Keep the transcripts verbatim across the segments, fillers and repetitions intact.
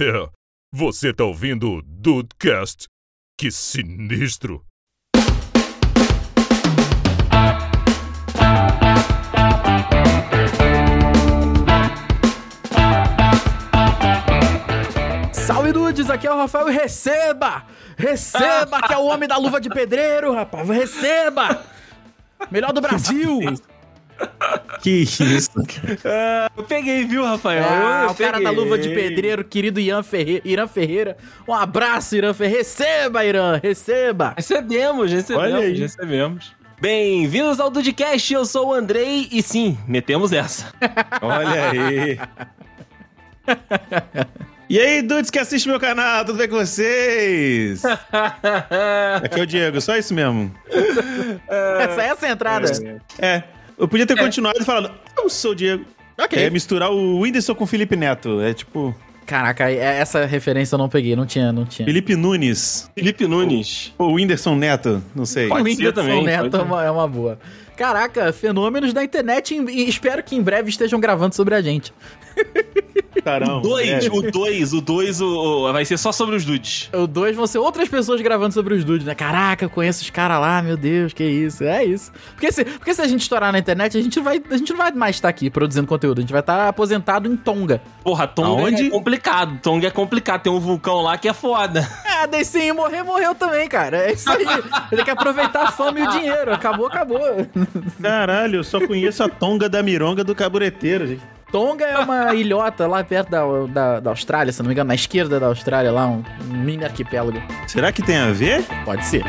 É, você tá ouvindo o Dudecast? Que sinistro! Salve dudes, aqui é o Rafael e receba! Receba que é o homem da luva de pedreiro, rapaz! Receba! Melhor do Brasil! Que isso? Ah, eu peguei, viu, Rafael? Ah, eu, eu o cara peguei. Da luva de pedreiro, querido Ian Ferreira, Irã Ferreira. Um abraço, Irã Ferreira. Receba, Irã, receba. Recebemos, recebemos. Olha aí. Recebemos. Bem-vindos ao Dudecast, eu sou o Andrey e sim, metemos essa. Olha aí. E aí, dudes que assistem meu canal, tudo bem com vocês? Aqui é o Diego, só isso mesmo. Essa é essa entrada. É. é. Eu podia ter é. continuado falando, eu sou o Diego. Okay. É misturar o Whindersson com o Felipe Neto, é tipo... Caraca, essa referência eu não peguei, não tinha, não tinha. Felipe Nunes. Felipe Nunes. Ou Whindersson Neto, não sei. Pode o Whindersson também, Neto pode é, uma, é uma boa. Caraca, fenômenos da internet e espero que em breve estejam gravando sobre a gente. Caramba. O dois, o dois, o dois vai ser só sobre os dudes. O dois vão ser outras pessoas gravando sobre os dudes, né? Caraca, eu conheço os caras lá, meu Deus, que isso, é isso. Porque se, porque se a gente estourar na internet, a gente, vai, a gente não vai mais estar aqui produzindo conteúdo, a gente vai estar aposentado em Tonga. Porra, Tonga Aonde? é complicado, Tonga é complicado, tem um vulcão lá que é foda. É, daí sim, morrer, morreu também, cara, é isso aí. Tem que aproveitar a fama e o dinheiro, acabou, acabou. Caralho, eu só conheço a Tonga da Mironga do Cabureteiro, gente. Tonga é uma ilhota lá perto da, da, da Austrália, se não me engano, na esquerda da Austrália, lá um, um mini arquipélago. Será que tem a ver? Pode ser.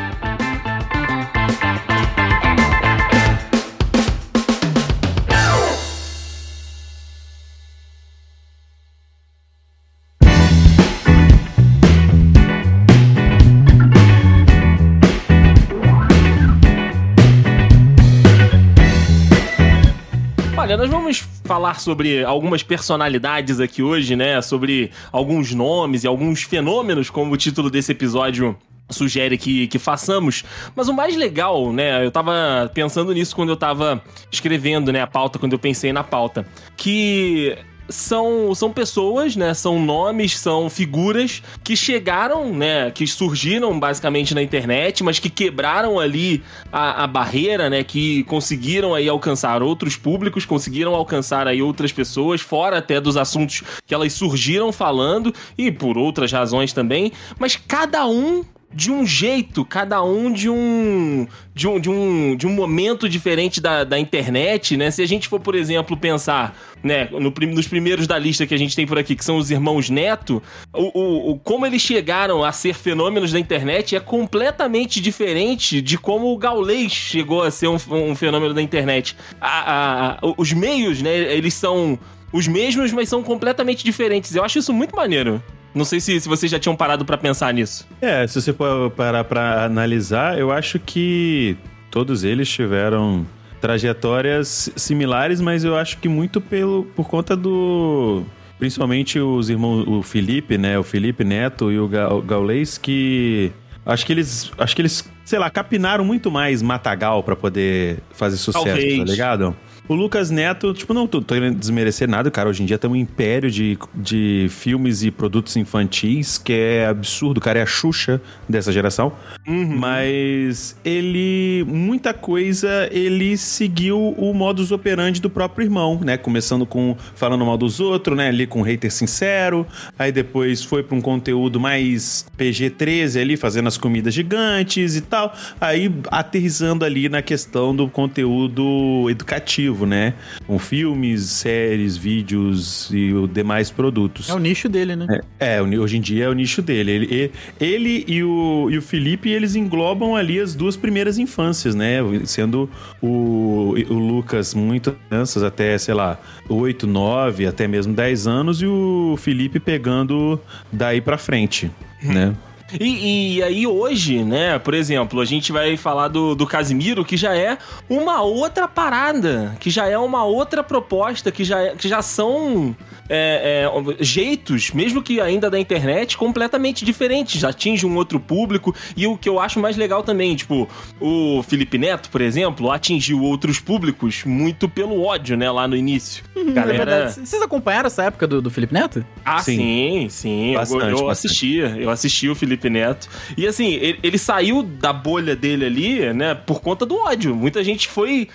Olha, nós vamos falar sobre algumas personalidades aqui hoje, né? Sobre alguns nomes e alguns fenômenos, como o título desse episódio sugere que, que façamos. Mas o mais legal, né? Eu tava pensando nisso quando eu tava escrevendo, né, a pauta, quando eu pensei na pauta. Que... São, são pessoas, né? São nomes, são figuras que chegaram, né? Que surgiram basicamente na internet, mas que quebraram ali a, a barreira, né? Que conseguiram aí alcançar outros públicos, conseguiram alcançar aí outras pessoas, fora até dos assuntos que elas surgiram falando e por outras razões também, mas cada um de um jeito, cada um de um de um, de um, de um momento diferente da, da internet, né? Se a gente for, por exemplo, pensar, né, no, nos primeiros da lista que a gente tem por aqui, que são os irmãos Neto, o, o, o, como eles chegaram a ser fenômenos da internet é completamente diferente de como o Gaules chegou a ser um, um fenômeno da internet. A, a, a, os meios, né, eles são os mesmos, mas são completamente diferentes. Eu acho isso muito maneiro. Não sei se, se vocês já tinham parado pra pensar nisso. É, se você for parar pra analisar, eu acho que todos eles tiveram trajetórias similares, mas eu acho que muito pelo, por conta do... Principalmente os irmãos, o Felipe, né? O Felipe Neto e o Gaules, que... Acho que eles, acho que eles, sei lá, capinaram muito mais Matagal pra poder fazer sucesso, Talvez. tá ligado? O Lucas Neto, tipo, não tô, tô querendo desmerecer nada, cara, hoje em dia tem um império de, de filmes e produtos infantis que é absurdo, cara, é a Xuxa dessa geração, uhum. Mas ele, muita coisa, ele seguiu o modus operandi do próprio irmão, né, começando com, falando mal dos outros, né, ali com um hater sincero, aí depois foi pra um conteúdo mais P G treze ali, fazendo as comidas gigantes e tal, aí aterrissando ali na questão do conteúdo educativo, né? Com filmes, séries, vídeos e demais produtos. É o nicho dele, né? É, é hoje em dia é o nicho dele. Ele, ele e, o, e o Felipe, eles englobam ali as duas primeiras infâncias, né? Sendo o, o Lucas muito crianças, até, sei lá, oito, nove, até mesmo dez anos, e o Felipe pegando daí pra frente, né? E, e aí hoje, né, por exemplo, a gente vai falar do, do Casimiro, que já é uma outra parada, que já é uma outra proposta, que já, é, que já são é, é, jeitos, mesmo que ainda da internet, completamente diferentes, atinge um outro público. E o que eu acho mais legal também, tipo, o Felipe Neto, por exemplo, atingiu outros públicos muito pelo ódio, né, lá no início. Uhum, galera... É verdade. Vocês acompanharam essa época do, do Felipe Neto? Ah, sim, sim, sim. Bastante, eu, eu bastante. assistia, eu assistia o Felipe Neto. E assim, ele, ele saiu da bolha dele ali, né, por conta do ódio. Muita gente foi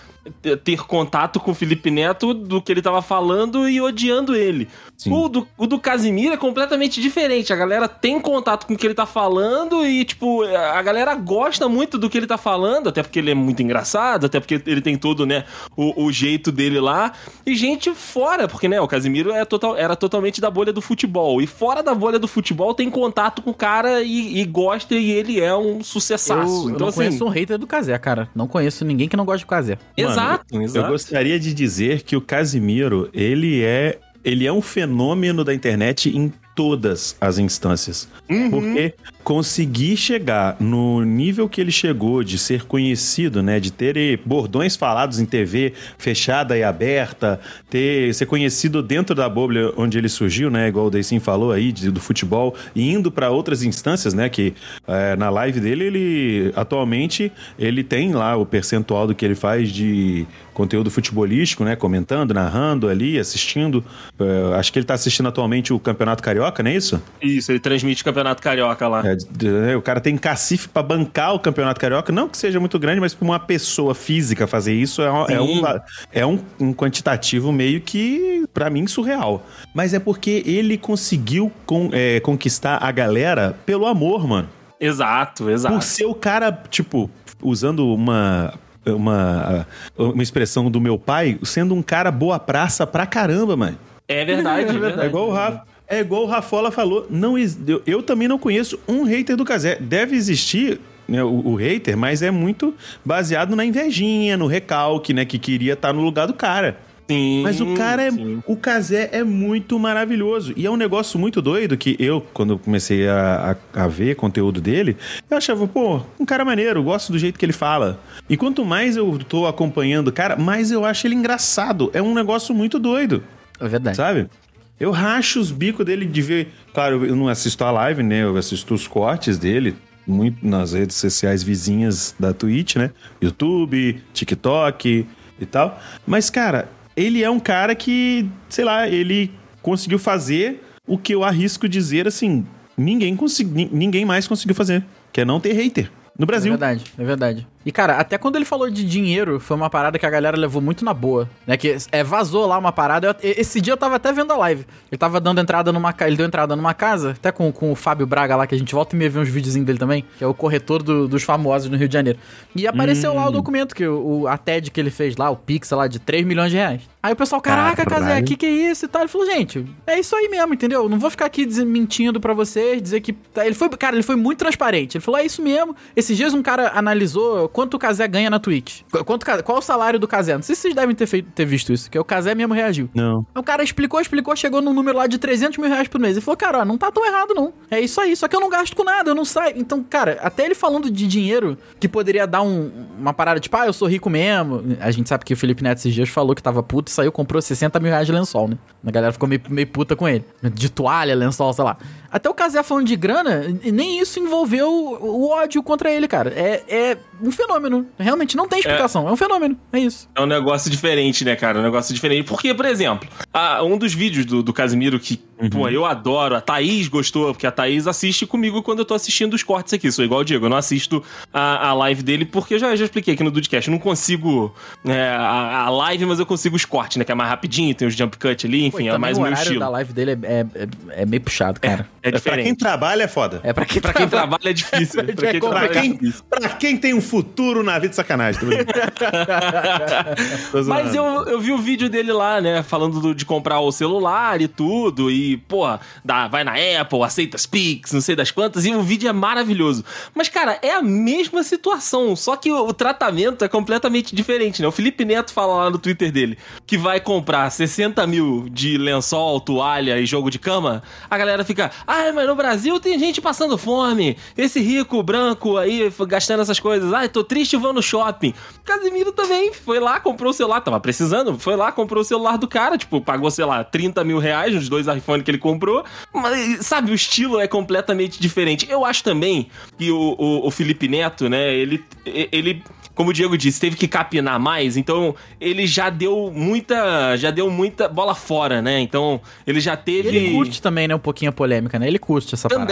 ter contato com o Felipe Neto do que ele tava falando e odiando ele. Sim. O do, o do Casimiro é completamente diferente. A galera tem contato com o que ele tá falando e, tipo, a galera gosta muito do que ele tá falando, até porque ele é muito engraçado, até porque ele tem todo, né, o, o jeito dele lá. E gente fora, porque, né, o Casimiro era, total, era totalmente da bolha do futebol. E fora da bolha do futebol tem contato com o cara e, e gosta, e ele é um sucessaço. Eu, então, eu não assim, conheço um hater do Cazé, cara. Não conheço ninguém que não gosta do Cazé. Exato, exato. Eu gostaria de dizer que o Casimiro, ele é, ele é um fenômeno da internet em todas as instâncias. Uhum. Porque conseguir chegar no nível que ele chegou de ser conhecido, né? De ter bordões falados em T V fechada e aberta, ter, ser conhecido dentro da bolha onde ele surgiu, né? Igual o Deicin falou aí, de, do futebol, e indo para outras instâncias, né? Que é, na live dele, ele atualmente ele tem lá o percentual do que ele faz de conteúdo futebolístico, né? Comentando, narrando ali, assistindo. É, acho que ele tá assistindo atualmente o Campeonato Carioca, não é isso? Isso, ele transmite o Campeonato Carioca lá. É, o cara tem cacife pra bancar o Campeonato Carioca, não que seja muito grande, mas pra uma pessoa física fazer isso é, uma, é, um, é um, um quantitativo meio que, pra mim, surreal. Mas é porque ele conseguiu con, é, conquistar a galera pelo amor, mano. Exato, exato. Por ser o cara, tipo, usando uma... Uma, uma expressão do meu pai, sendo um cara boa praça pra caramba, mano. É verdade, é verdade. É verdade. É igual o Rafa. É igual o Rafola falou. Não, eu, eu também não conheço um hater do Cazé. Deve existir, né, o, o hater, mas é muito baseado na invejinha, no recalque, né? Que queria estar no lugar do cara. Sim, mas o cara é, o Cazé é muito maravilhoso. E é um negócio muito doido que eu, quando comecei a, a, a ver conteúdo dele, eu achava, pô, um cara maneiro, gosto do jeito que ele fala. E quanto mais eu tô acompanhando o cara, mais eu acho ele engraçado. É um negócio muito doido. É verdade. Sabe? Eu racho os bicos dele de ver... Claro, eu não assisto a live, né? Eu assisto os cortes dele muito nas redes sociais vizinhas da Twitch, né? YouTube, TikTok e tal. Mas, cara... Ele é um cara que, sei lá, ele conseguiu fazer o que eu arrisco dizer, assim, ninguém, consegui, ninguém mais conseguiu fazer, que é não ter hater no Brasil. É verdade, é verdade. E, cara, até quando ele falou de dinheiro, foi uma parada que a galera levou muito na boa, né? Que é, vazou lá uma parada. Eu, esse dia eu tava até vendo a live. Ele tava dando entrada numa casa, ele deu entrada numa casa, até com, com o Fábio Braga lá, que a gente volta e meia vê uns videozinhos dele também, que é o corretor do, dos famosos no Rio de Janeiro. E apareceu hum. lá o documento, que o, a T E D que ele fez lá, o Pix lá de três milhões de reais. Aí o pessoal, caraca, Cazé, o que que é isso e tal? Ele falou, gente, é isso aí mesmo, entendeu? Não vou ficar aqui mentindo pra vocês, dizer que... Ele foi, cara, ele foi muito transparente. Ele falou, é isso mesmo. Esses dias um cara analisou... Quanto o Cazé ganha na Twitch? Quanto, qual o salário do Cazé? Não sei se vocês devem ter, feito, ter visto isso, que o Cazé mesmo reagiu. Não. O cara explicou, explicou, chegou num número lá de trezentos mil reais por mês. Ele falou, cara, ó, não tá tão errado não. É isso aí, só que eu não gasto com nada, eu não saio. Então, cara, até ele falando de dinheiro, que poderia dar um, uma parada tipo, ah, eu sou rico mesmo. A gente sabe que o Felipe Neto esses dias falou que tava puto e saiu, comprou sessenta mil reais de lençol, né? A galera ficou meio, meio puta com ele. De toalha, lençol, sei lá. Até o Cazé falando de grana, nem isso envolveu o ódio contra ele, cara. É, é um fenômeno. Realmente não tem explicação. É, é um fenômeno. É isso. É um negócio diferente, né, cara? É um negócio diferente. Porque, por exemplo, a, um dos vídeos do, do Casimiro que, uhum. pô, eu adoro. A Thaís gostou, porque a Thaís assiste comigo quando eu tô assistindo os cortes aqui. Sou igual o Diego. Eu não assisto a, a live dele, porque eu já, já expliquei aqui no Dudecast. Eu não consigo é, a, a live, mas eu consigo os cortes, né? Que é mais rapidinho, tem os jump cut ali, enfim, pô, é mais o meu estilo. O horário da live dele é, é, é meio puxado, cara. É. É, é pra quem trabalha é foda. É pra quem, pra quem trabalha, trabalha é difícil. É pra, quem trabalha pra, quem, é difícil. Pra quem tem um futuro na vida, sacanagem. Mas eu, eu vi o vídeo dele lá, né? Falando do, de comprar o celular e tudo. E e, porra, dá, vai na Apple, aceita as Pix, não sei das quantas, e o vídeo é maravilhoso. Mas, cara, é a mesma situação, só que o, o tratamento é completamente diferente, né? O Felipe Neto fala lá no Twitter dele que vai comprar sessenta mil de lençol, toalha e jogo de cama, a galera fica, ai, mas no Brasil tem gente passando fome, esse rico branco aí gastando essas coisas, ai, tô triste, vou no shopping. Casimiro também foi lá, comprou o celular, tava precisando, foi lá, comprou o celular do cara, tipo, pagou, sei lá, trinta mil reais, os dois iPhone que ele comprou, mas, sabe, o estilo é completamente diferente. Eu acho também que o, o, o Felipe Neto, né, ele, ele, como o Diego disse, teve que capinar mais, então ele já deu muita, já deu muita bola fora, né, então ele já teve... E ele curte também, né, um pouquinho a polêmica, né, ele curte essa também,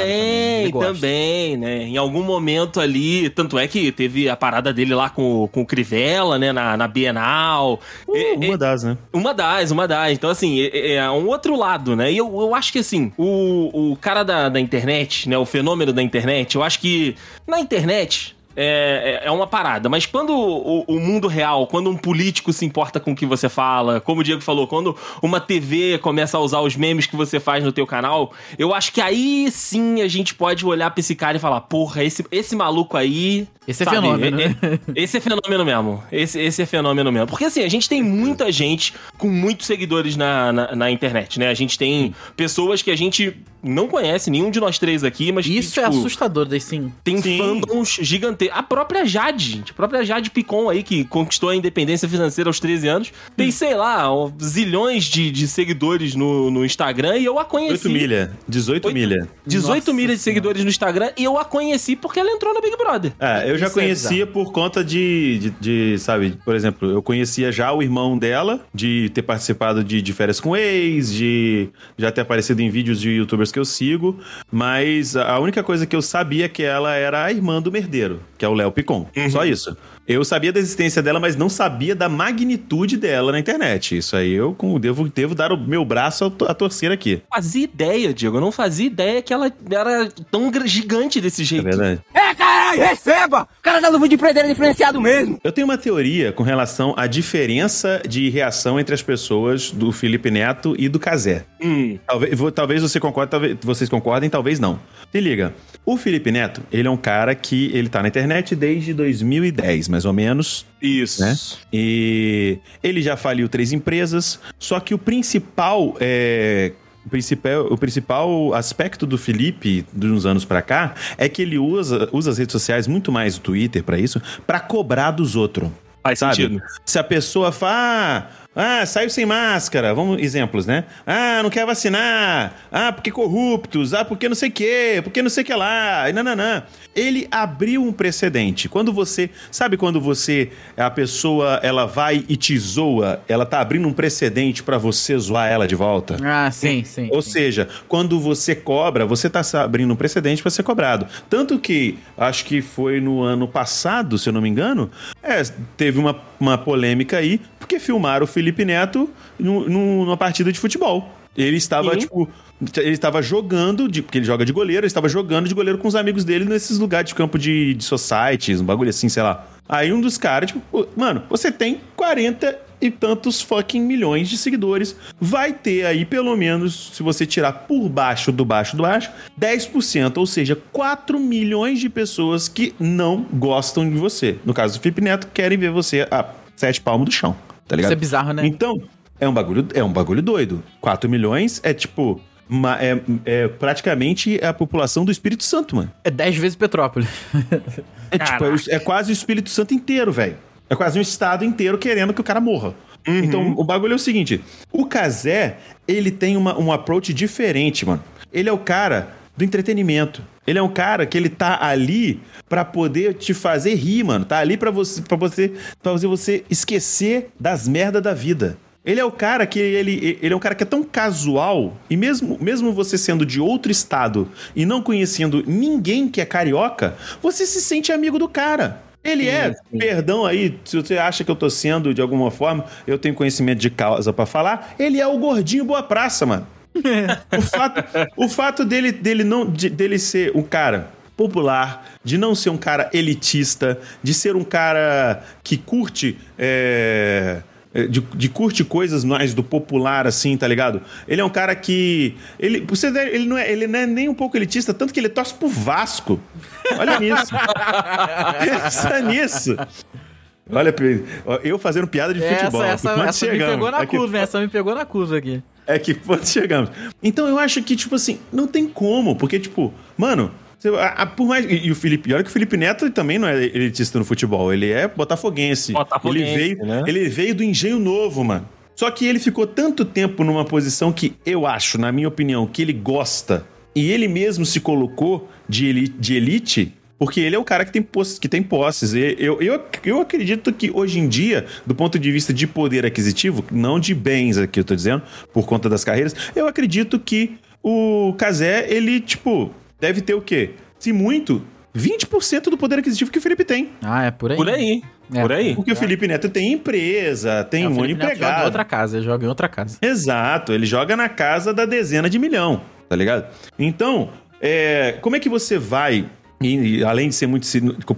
parada. Também, também, né, em algum momento ali, tanto é que teve a parada dele lá com, com o Crivella, né, na, na Bienal. Uh, é, uma é, das, né? Uma das, uma das, então assim, é, é um outro lado, né, e eu, eu acho que assim, o, o cara da, da internet, né, o fenômeno da internet, eu acho que na internet... É, é uma parada, mas quando o, o mundo real, quando um político se importa com o que você fala, como o Diego falou, quando uma T V começa a usar os memes que você faz no teu canal, eu acho que aí sim a gente pode olhar pra esse cara e falar, porra, esse, esse maluco aí... Esse sabe, é fenômeno, né? Esse é fenômeno mesmo, esse, esse é fenômeno mesmo. Porque assim, a gente tem muita gente com muitos seguidores na, na, na internet, né? A gente tem pessoas que a gente não conhece, nenhum de nós três aqui, mas... Isso que, tipo, é assustador, assim. Tem sim. fandoms gigantescos. A própria Jade, a própria Jade Picon aí, que conquistou a independência financeira aos treze anos, tem, hum. sei lá, zilhões de, de seguidores no, no Instagram, e eu a conheci... oito milha, dezoito milha. dezoito milha de seguidores no Instagram, e eu a conheci porque ela entrou no Big Brother. É, eu já conhecia por conta de, de, de, sabe, por exemplo, eu conhecia já o irmão dela, de ter participado de, de Férias com Ex, de já ter aparecido em vídeos de youtubers que eu sigo, mas a única coisa que eu sabia que ela era a irmã do merdeiro, que é o Léo Picon, uhum. só isso. Eu sabia da existência dela, mas não sabia da magnitude dela na internet. Isso aí eu devo, devo dar o meu braço a torcer aqui. Eu não fazia ideia, Diego, eu não fazia ideia que ela era tão gigante desse jeito. É verdade. É, caralho, receba! O cara da Luva de Pedreiro é diferenciado mesmo. Eu tenho uma teoria com relação à diferença de reação entre as pessoas do Felipe Neto e do Cazé. Hum. Talvez, talvez você concorde, talvez, vocês concordem, talvez não. Se liga, o Felipe Neto, ele é um cara que ele tá na internet desde dois mil e dez, mas mais ou menos. Isso. Né? E ele já faliu três empresas, só que o principal, é, o principal, o principal aspecto do Felipe, de uns anos pra cá, é que ele usa, usa as redes sociais, muito mais o Twitter pra isso, pra cobrar dos outros. Faz sabe? Sentido. Se a pessoa fala... Ah, saiu sem máscara. Vamos, exemplos, né? Ah, não quer vacinar. Ah, porque corruptos. Ah, porque não sei o quê. Porque não sei o que lá. E nananã. Ele abriu um precedente. Quando você... Sabe quando você... A pessoa, ela vai e te zoa. Ela tá abrindo um precedente pra você zoar ela de volta. Ah, sim, sim. Ou sim. seja, quando você cobra, você tá abrindo um precedente pra ser cobrado. Tanto que, acho que foi no ano passado, se eu não me engano, é, teve uma, uma polêmica aí, porque filmaram o Felipe Felipe Neto numa partida de futebol. Ele estava, Sim. tipo... Ele estava jogando, de, porque ele joga de goleiro, ele estava jogando de goleiro com os amigos dele nesses lugares de campo de, de societies, um bagulho assim, sei lá. Aí um dos caras, tipo... Mano, você tem quarenta e tantos fucking milhões de seguidores. Vai ter aí, pelo menos, se você tirar por baixo do baixo do baixo, dez por cento, ou seja, quatro milhões de pessoas que não gostam de você. No caso do Felipe Neto, querem ver você a sete palmos do chão. Tá ligado? Isso é bizarro, né? Então, é um bagulho, é um bagulho doido. quatro milhões é tipo... Uma, é, é praticamente a população do Espírito Santo, mano. É dez vezes Petrópolis. É, tipo, é, é quase o Espírito Santo inteiro, velho. É quase um estado inteiro querendo que o cara morra. Uhum. Então, o bagulho é o seguinte. O Cazé, ele tem uma, um approach diferente, mano. Ele é o cara do entretenimento. Ele é um cara que ele tá ali pra poder te fazer rir, mano. Tá ali pra você, pra você, pra você esquecer das merdas da vida. Ele é o cara que ele, ele é um cara que é tão casual, e mesmo, mesmo você sendo de outro estado e não conhecendo ninguém que é carioca, você se sente amigo do cara. Ele sim, é, sim. perdão aí, se você acha que eu tô sendo de alguma forma, eu tenho conhecimento de causa pra falar, ele é o gordinho boa praça, mano. O fato, o fato dele, dele, não, de, dele ser um cara popular, de não ser um cara elitista, de ser um cara que curte é, de, de curte coisas mais do popular, assim, tá ligado? Ele é um cara que... Ele, você, ele, não é, ele não é nem um pouco elitista, tanto que ele torce pro Vasco. Olha nisso. Pensa nisso. Olha, eu fazendo piada de essa, futebol. Essa, essa me pegou na curva, aqui. Essa me pegou na curva aqui. É que quando chegamos. Então eu acho que, tipo assim, não tem como, porque, tipo, mano... A, a, por mais, e, e o Felipe, olha que o Felipe Neto também não é elitista no futebol, ele é botafoguense. botafoguense ele, veio, né? ele veio do Engenho Novo, mano. Só que ele ficou tanto tempo numa posição que eu acho, na minha opinião, que ele gosta. E ele mesmo se colocou de, eli, de elite, porque ele é o cara que tem, poss, que tem posses. E, eu, eu, eu acredito que hoje em dia, do ponto de vista de poder aquisitivo, não de bens aqui eu tô dizendo, por conta das carreiras, eu acredito que o Cazé, ele, tipo... Deve ter o quê? Se muito, vinte por cento do poder aquisitivo que o Felipe tem. Ah, é por aí. Por aí. É, por aí. Porque é. o Felipe Neto tem empresa, tem é, um empregado. Ele joga em outra casa, ele joga em outra casa. Exato, ele joga na casa da dezena de milhão, tá ligado? Então, é, como é que você vai, e, além de ser muito,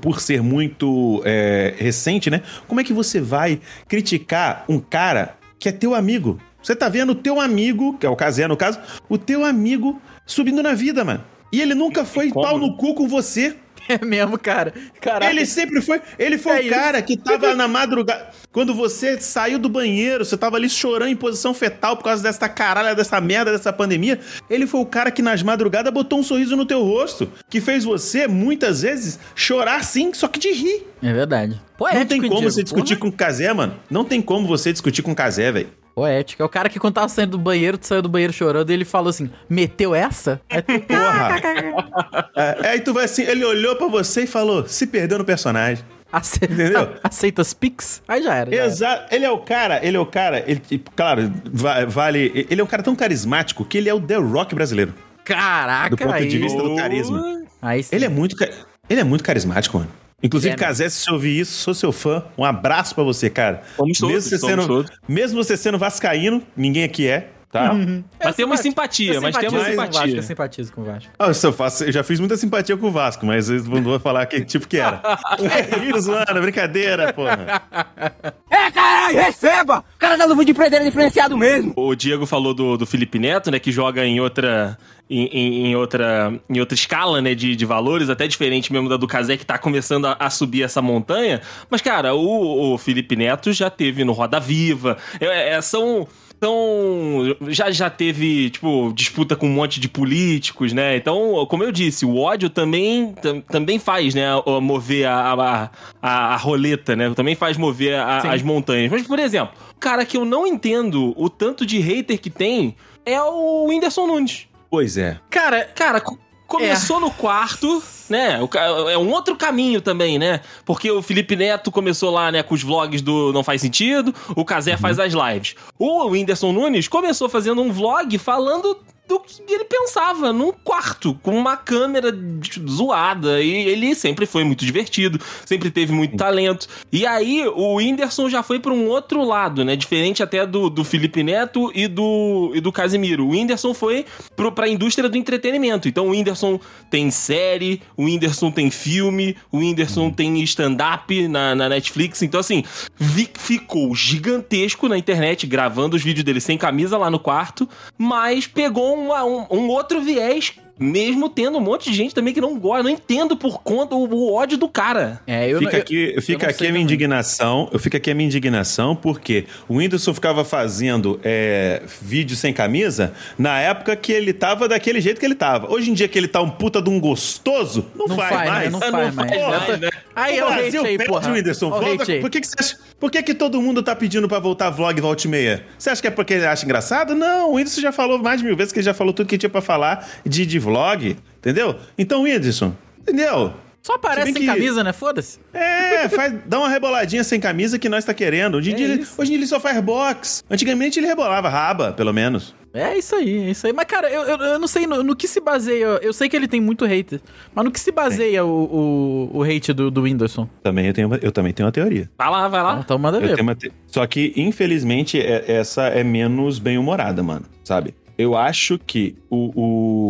por ser muito é, recente, né? Como é que você vai criticar um cara que é teu amigo? Você tá vendo o teu amigo, que é o Cazé no caso, o teu amigo subindo na vida, mano. E ele nunca foi pau no cu com você. É mesmo, cara. Caraca. Ele sempre foi... Ele foi é o cara isso. que tava na madrugada... Quando você saiu do banheiro, você tava ali chorando em posição fetal por causa dessa caralha, dessa merda, dessa pandemia. Ele foi o cara que nas madrugadas botou um sorriso no teu rosto. Que fez você, muitas vezes, chorar sim, só que de rir. É verdade. Poético, não tem como Diego, você discutir porra. com o Cazé, mano. Não tem como você discutir com o Cazé, velho. Poético. É o cara que quando tava saindo do banheiro, tu saiu do banheiro chorando e ele falou assim, meteu essa? É tu, porra. é, aí tu vai assim, ele olhou pra você e falou, se perdeu no personagem. Ace... Entendeu? Aceita as pics? Aí já era. Já Exato. Era. Ele é o cara, ele é o cara, ele, claro, vale, ele é um cara tão carismático que ele é o The Rock brasileiro. Caraca, Do ponto aí. de vista do carisma. Aí sim. Ele é muito, ele é muito carismático, mano. Inclusive, é, Cazé, se você ouvir isso, sou seu fã. Um abraço pra você, cara. Somos mesmo, todos, você somos sendo, mesmo você sendo vascaíno, ninguém aqui é, tá? Uhum. Mas é tem uma simpatia, simpatia, mas tem uma simpatia. Vasco, eu simpatizo com o Vasco. Ah, eu, só faço, eu já fiz muita simpatia com o Vasco, mas eu não vou falar que tipo que era. É isso, mano, brincadeira, porra. É, caralho, receba! O cara da luva de pedreiro é diferenciado mesmo. O Diego falou do, do Felipe Neto, né, que joga em outra... Em, em, em, outra, em outra escala, né, de, de valores, até diferente mesmo da do Cazé, que tá começando a, a subir essa montanha. Mas, cara, o, o Felipe Neto já teve no Roda Viva. É, é, são... Então, já, já teve, tipo, disputa com um monte de políticos, né? Então, como eu disse, o ódio também, tam, também faz, né, mover a, a, a, a roleta, né? Também faz mover a, as montanhas. Mas, por exemplo, o cara que eu não entendo o tanto de hater que tem é o Whindersson Nunes. Pois é. Cara, cara... Começou é. no quarto, né? É um outro caminho também, né? Porque o Felipe Neto começou lá, né? Com os vlogs do Não Faz Sentido. O Cazé uhum. faz as lives. O Whindersson Nunes começou fazendo um vlog falando do que ele pensava num quarto, com uma câmera zoada. E ele sempre foi muito divertido, sempre teve muito talento. E aí, o Whindersson já foi para um outro lado, né? Diferente até do, do Felipe Neto e do, e do Casimiro. O Whindersson foi para a indústria do entretenimento. Então, o Whindersson tem série, o Whindersson tem filme, o Whindersson tem stand-up na, na Netflix. Então, assim, vi, ficou gigantesco na internet, gravando os vídeos dele sem camisa lá no quarto, mas pegou um Um, um outro viés, mesmo tendo um monte de gente também que não gosta. Não entendo por conta o, o ódio do cara. É, eu fica não, aqui, eu, fica eu aqui a minha também. indignação. Eu fico aqui a minha indignação porque o Whindersson ficava fazendo é, vídeo sem camisa na época que ele tava daquele jeito que ele tava. Hoje em dia que ele tá um puta de um gostoso, não, não faz, faz mais. Né? Não, ah, faz não faz mais. Porra, né? Aí é o Brasil hate aí, porra. Whindersson, volta, hate por que, que você acha... Por que que todo mundo tá pedindo pra voltar vlog volta e meia? Você acha que é porque ele acha engraçado? Não, o Whindersson já falou mais de mil vezes que ele já falou tudo que tinha pra falar de, de vlog, entendeu? Então, Whindersson, entendeu? Só aparece sem que... camisa, né? Foda-se. É, faz, dá uma reboladinha sem camisa que nós tá querendo. Hoje em é dia ele, hoje ele só faz box. Antigamente ele rebolava raba, pelo menos. É isso aí, é isso aí. Mas, cara, eu, eu, eu não sei no, no que se baseia... Eu sei que ele tem muito hater, mas no que se baseia é. o, o, o hate do, do Whindersson? Também eu, tenho, eu também tenho uma teoria. Vai lá, vai lá. Então manda ver. Te... Só que, infelizmente, é, essa é menos bem-humorada, mano, sabe? Eu acho que o,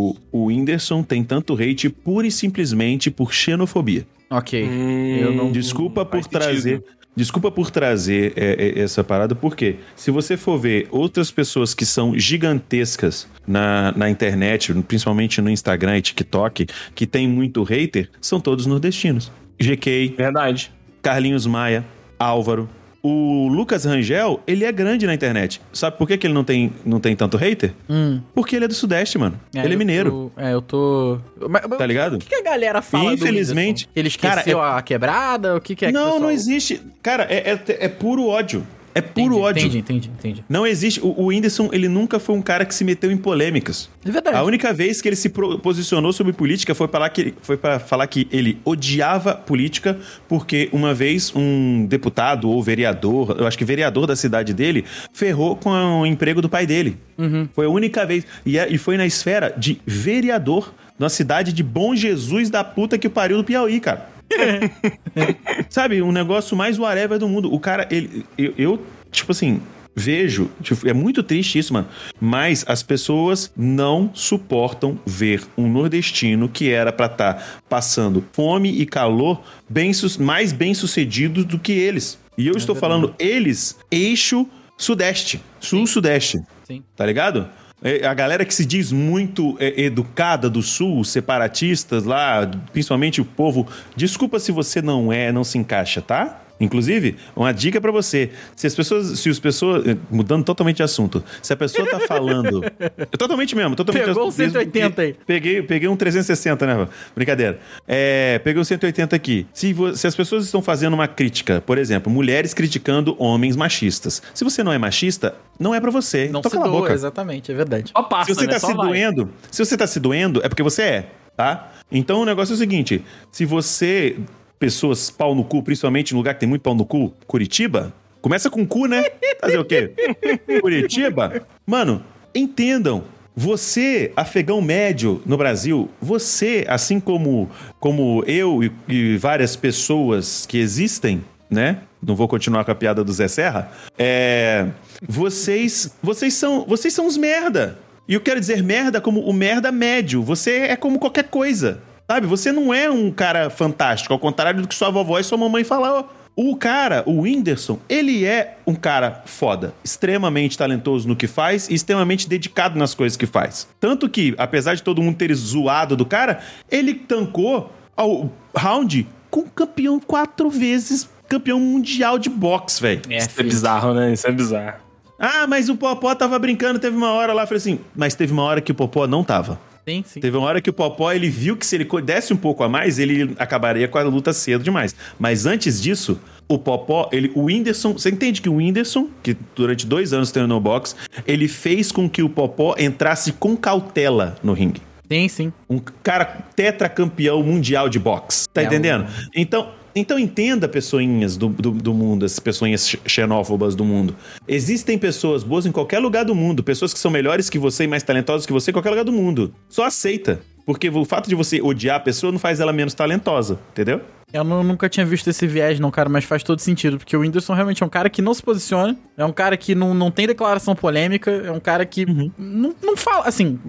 o, o Whindersson tem tanto hate pura e simplesmente por xenofobia. Ok. Hum, eu não... Desculpa não por trazer... Sentido. Desculpa por trazer é, é, essa parada, porque se você for ver outras pessoas que são gigantescas na, na internet, principalmente no Instagram e TikTok, que tem muito hater, são todos nordestinos. G K. Verdade. Carlinhos Maia, Álvaro. O Lucas Rangel, ele é grande na internet. Sabe por que, que ele não tem, não tem tanto hater? Hum. Porque ele é do Sudeste, mano. É, ele é mineiro. Tô, é, eu tô... Mas, tá ligado? O que, que a galera fala infelizmente, do Whindersson? Ele esqueceu cara, é... a quebrada? O que, que é que Não, pessoal... não existe. Cara, é, é, é puro ódio. É puro entendi, ódio. Entendi, entendi, entendi. Não existe... O, o Whindersson, ele nunca foi um cara que se meteu em polêmicas. É verdade. A única vez que ele se pro, posicionou sobre política foi para, que, foi para falar que ele odiava política, porque uma vez um deputado ou vereador, eu acho que vereador da cidade dele, ferrou com o emprego do pai dele. Uhum. Foi a única vez. E, e foi na esfera de vereador, na cidade de Bom Jesus da puta que pariu do Piauí, cara. Sabe, um negócio mais whatever do mundo. O cara, ele, eu, eu tipo assim, vejo, tipo, é muito triste isso, mano, mas as pessoas não suportam ver um nordestino que era pra estar tá passando fome e calor bem, mais bem sucedido do que eles. E eu é estou verdade. falando eles, eixo sudeste, sul-sudeste, tá ligado? A galera que se diz muito é, educada do Sul, separatistas lá, principalmente o povo... Desculpa se você não é, não se encaixa, tá? Inclusive, uma dica pra você. Se as pessoas... Se as pessoas... Mudando totalmente de assunto. Se a pessoa tá falando... totalmente mesmo. Totalmente Pegou um cento e oitenta aí. Peguei, peguei um trezentos e sessenta, né? Brincadeira. É, peguei um cento e oitenta aqui. Se, vo, se as pessoas estão fazendo uma crítica, por exemplo, mulheres criticando homens machistas. Se você não é machista... Não é pra você. Não então, se doa, boca. Exatamente, é verdade. Ó, passa, se você né? tá Só se vai. doendo, se você tá se doendo, é porque você é, tá? Então o negócio é o seguinte: se você, pessoas pau no cu, principalmente em lugar que tem muito pau no cu, Curitiba, começa com cu, né? Fazer o quê? Curitiba, mano, entendam. Você, afegão médio no Brasil, você, assim como, como eu e, e várias pessoas que existem, né? Não vou continuar com a piada do Zé Serra. É... Vocês... Vocês são... Vocês são uns merda. E eu quero dizer merda como o merda médio. Você é como qualquer coisa, sabe? Você não é um cara fantástico. Ao contrário do que sua vovó e sua mamãe falaram. O cara, o Whindersson, ele é um cara foda. Extremamente talentoso no que faz e extremamente dedicado nas coisas que faz. Tanto que, apesar de todo mundo ter zoado do cara, ele tancou ao round com o campeão quatro vezes... Campeão mundial de boxe, velho. É, isso é bizarro, né? Isso é bizarro. Ah, mas o Popó tava brincando, teve uma hora lá, falei assim... Mas teve uma hora que o Popó não tava. Sim, sim. Teve uma hora que o Popó, ele viu que se ele desse um pouco a mais, ele acabaria com a luta cedo demais. Mas antes disso, o Popó, ele, o Whindersson... Você entende que o Whindersson, que durante dois anos treinou boxe, ele fez com que o Popó entrasse com cautela no ringue. Sim, sim. Um cara tetracampeão mundial de boxe. Tá é entendendo? Um... Então... Então entenda, pessoinhas do, do, do mundo, as pessoinhas xenófobas do mundo. Existem pessoas boas em qualquer lugar do mundo, pessoas que são melhores que você e mais talentosas que você em qualquer lugar do mundo. Só aceita, porque o fato de você odiar a pessoa não faz ela menos talentosa, entendeu? Eu não, nunca tinha visto esse viés não, cara, mas faz todo sentido, porque o Whindersson realmente é um cara que não se posiciona, é um cara que não, não tem declaração polêmica, é um cara que uhum. não, não fala, assim,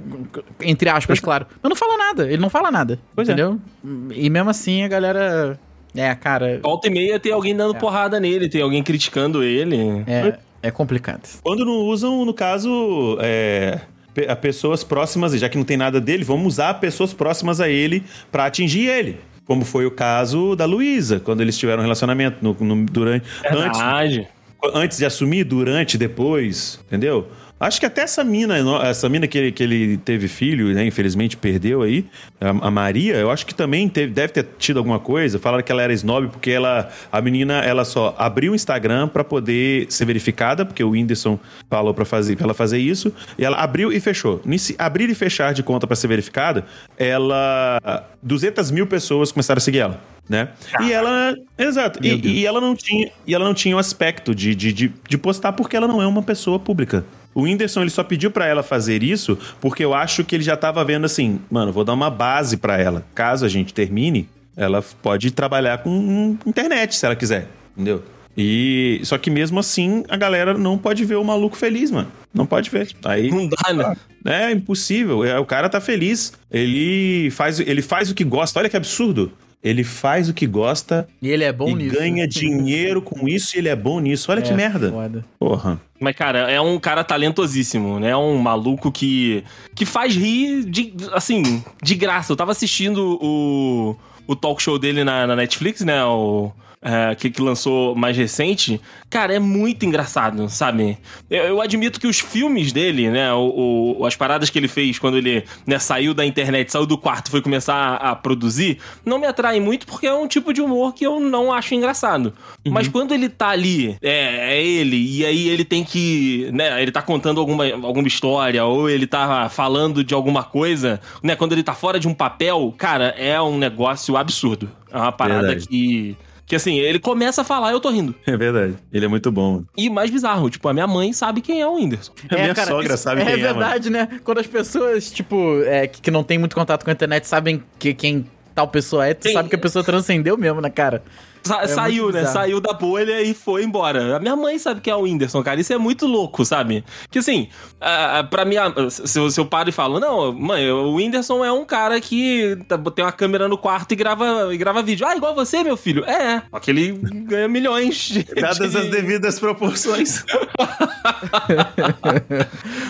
entre aspas, pois claro, mas não fala nada, ele não fala nada, pois entendeu? É. E mesmo assim a galera... É, cara... Volta e meia tem alguém dando é. porrada nele, tem alguém criticando ele. É, é complicado. Quando não usam, no caso, é, a pessoas próximas, já que não tem nada dele, vamos usar pessoas próximas a ele pra atingir ele. Como foi o caso da Luísa, quando eles tiveram um relacionamento no, no, durante... Verdade. Antes, antes de assumir, durante, depois, entendeu? Acho que até essa mina, essa mina que ele, que ele teve filho, né, infelizmente perdeu aí, a Maria, eu acho que também teve, deve ter tido alguma coisa. Falaram que ela era snob porque ela, a menina, ela só abriu o Instagram pra poder ser verificada, porque o Whindersson falou pra, fazer, pra ela fazer isso, e ela abriu e fechou. Nesse abrir e fechar de conta pra ser verificada, ela... duzentas mil pessoas começaram a seguir ela, né? Ah. E ela... Exato. E, e, ela não tinha, e ela não tinha o aspecto de, de, de, de postar porque ela não é uma pessoa pública. O Whindersson, ele só pediu pra ela fazer isso porque eu acho que ele já tava vendo assim, mano, vou dar uma base pra ela. Caso a gente termine, ela pode trabalhar com internet, se ela quiser, entendeu? E... Só que mesmo assim, a galera não pode ver o maluco feliz, mano. Não pode ver. Aí... Não dá, né? É impossível. O cara tá feliz. Ele faz, ele faz o que gosta. Olha que absurdo. ele faz o que gosta e ele é bom e nisso. Ganha dinheiro com isso e ele é bom nisso. Olha é, que merda. Foda. Porra. Mas, cara, é um cara talentosíssimo, né? É um maluco que, que faz rir, de, assim, de graça. Eu tava assistindo o, o talk show dele na, na Netflix, né? O... Uh, que, que lançou mais recente, cara, é muito engraçado, sabe? Eu, eu admito que os filmes dele, né, o, o, as paradas que ele fez quando ele, né, saiu da internet, saiu do quarto, foi começar a, a produzir, não me atraem muito porque é um tipo de humor que eu não acho engraçado. Uhum. Mas quando ele tá ali, é, é ele, e aí ele tem que, né, ele tá contando alguma, alguma história, ou ele tá falando de alguma coisa, né, quando ele tá fora de um papel, cara, é um negócio absurdo. É uma parada Verdade. que... Que assim, ele começa a falar e eu tô rindo. É verdade. Ele é muito bom. E mais bizarro, tipo, a minha mãe sabe quem é o Whindersson. É, a minha cara, sogra isso, sabe é quem é, É verdade, mano. né? Quando as pessoas, tipo, é, que não tem muito contato com a internet sabem que quem tal pessoa é, tu Sim. sabe que a pessoa transcendeu mesmo, né, cara? Sa- é saiu, né? Saiu da bolha e foi embora. A minha mãe sabe que é o Whindersson, cara. Isso é muito louco, sabe? Que assim, uh, pra minha... Se eu, se eu paro e falo, não, mãe, o Whindersson é um cara que tem uma câmera no quarto e grava, e grava vídeo. Ah, igual você, meu filho? É, só que ele ganha milhões. De... Dadas as devidas proporções.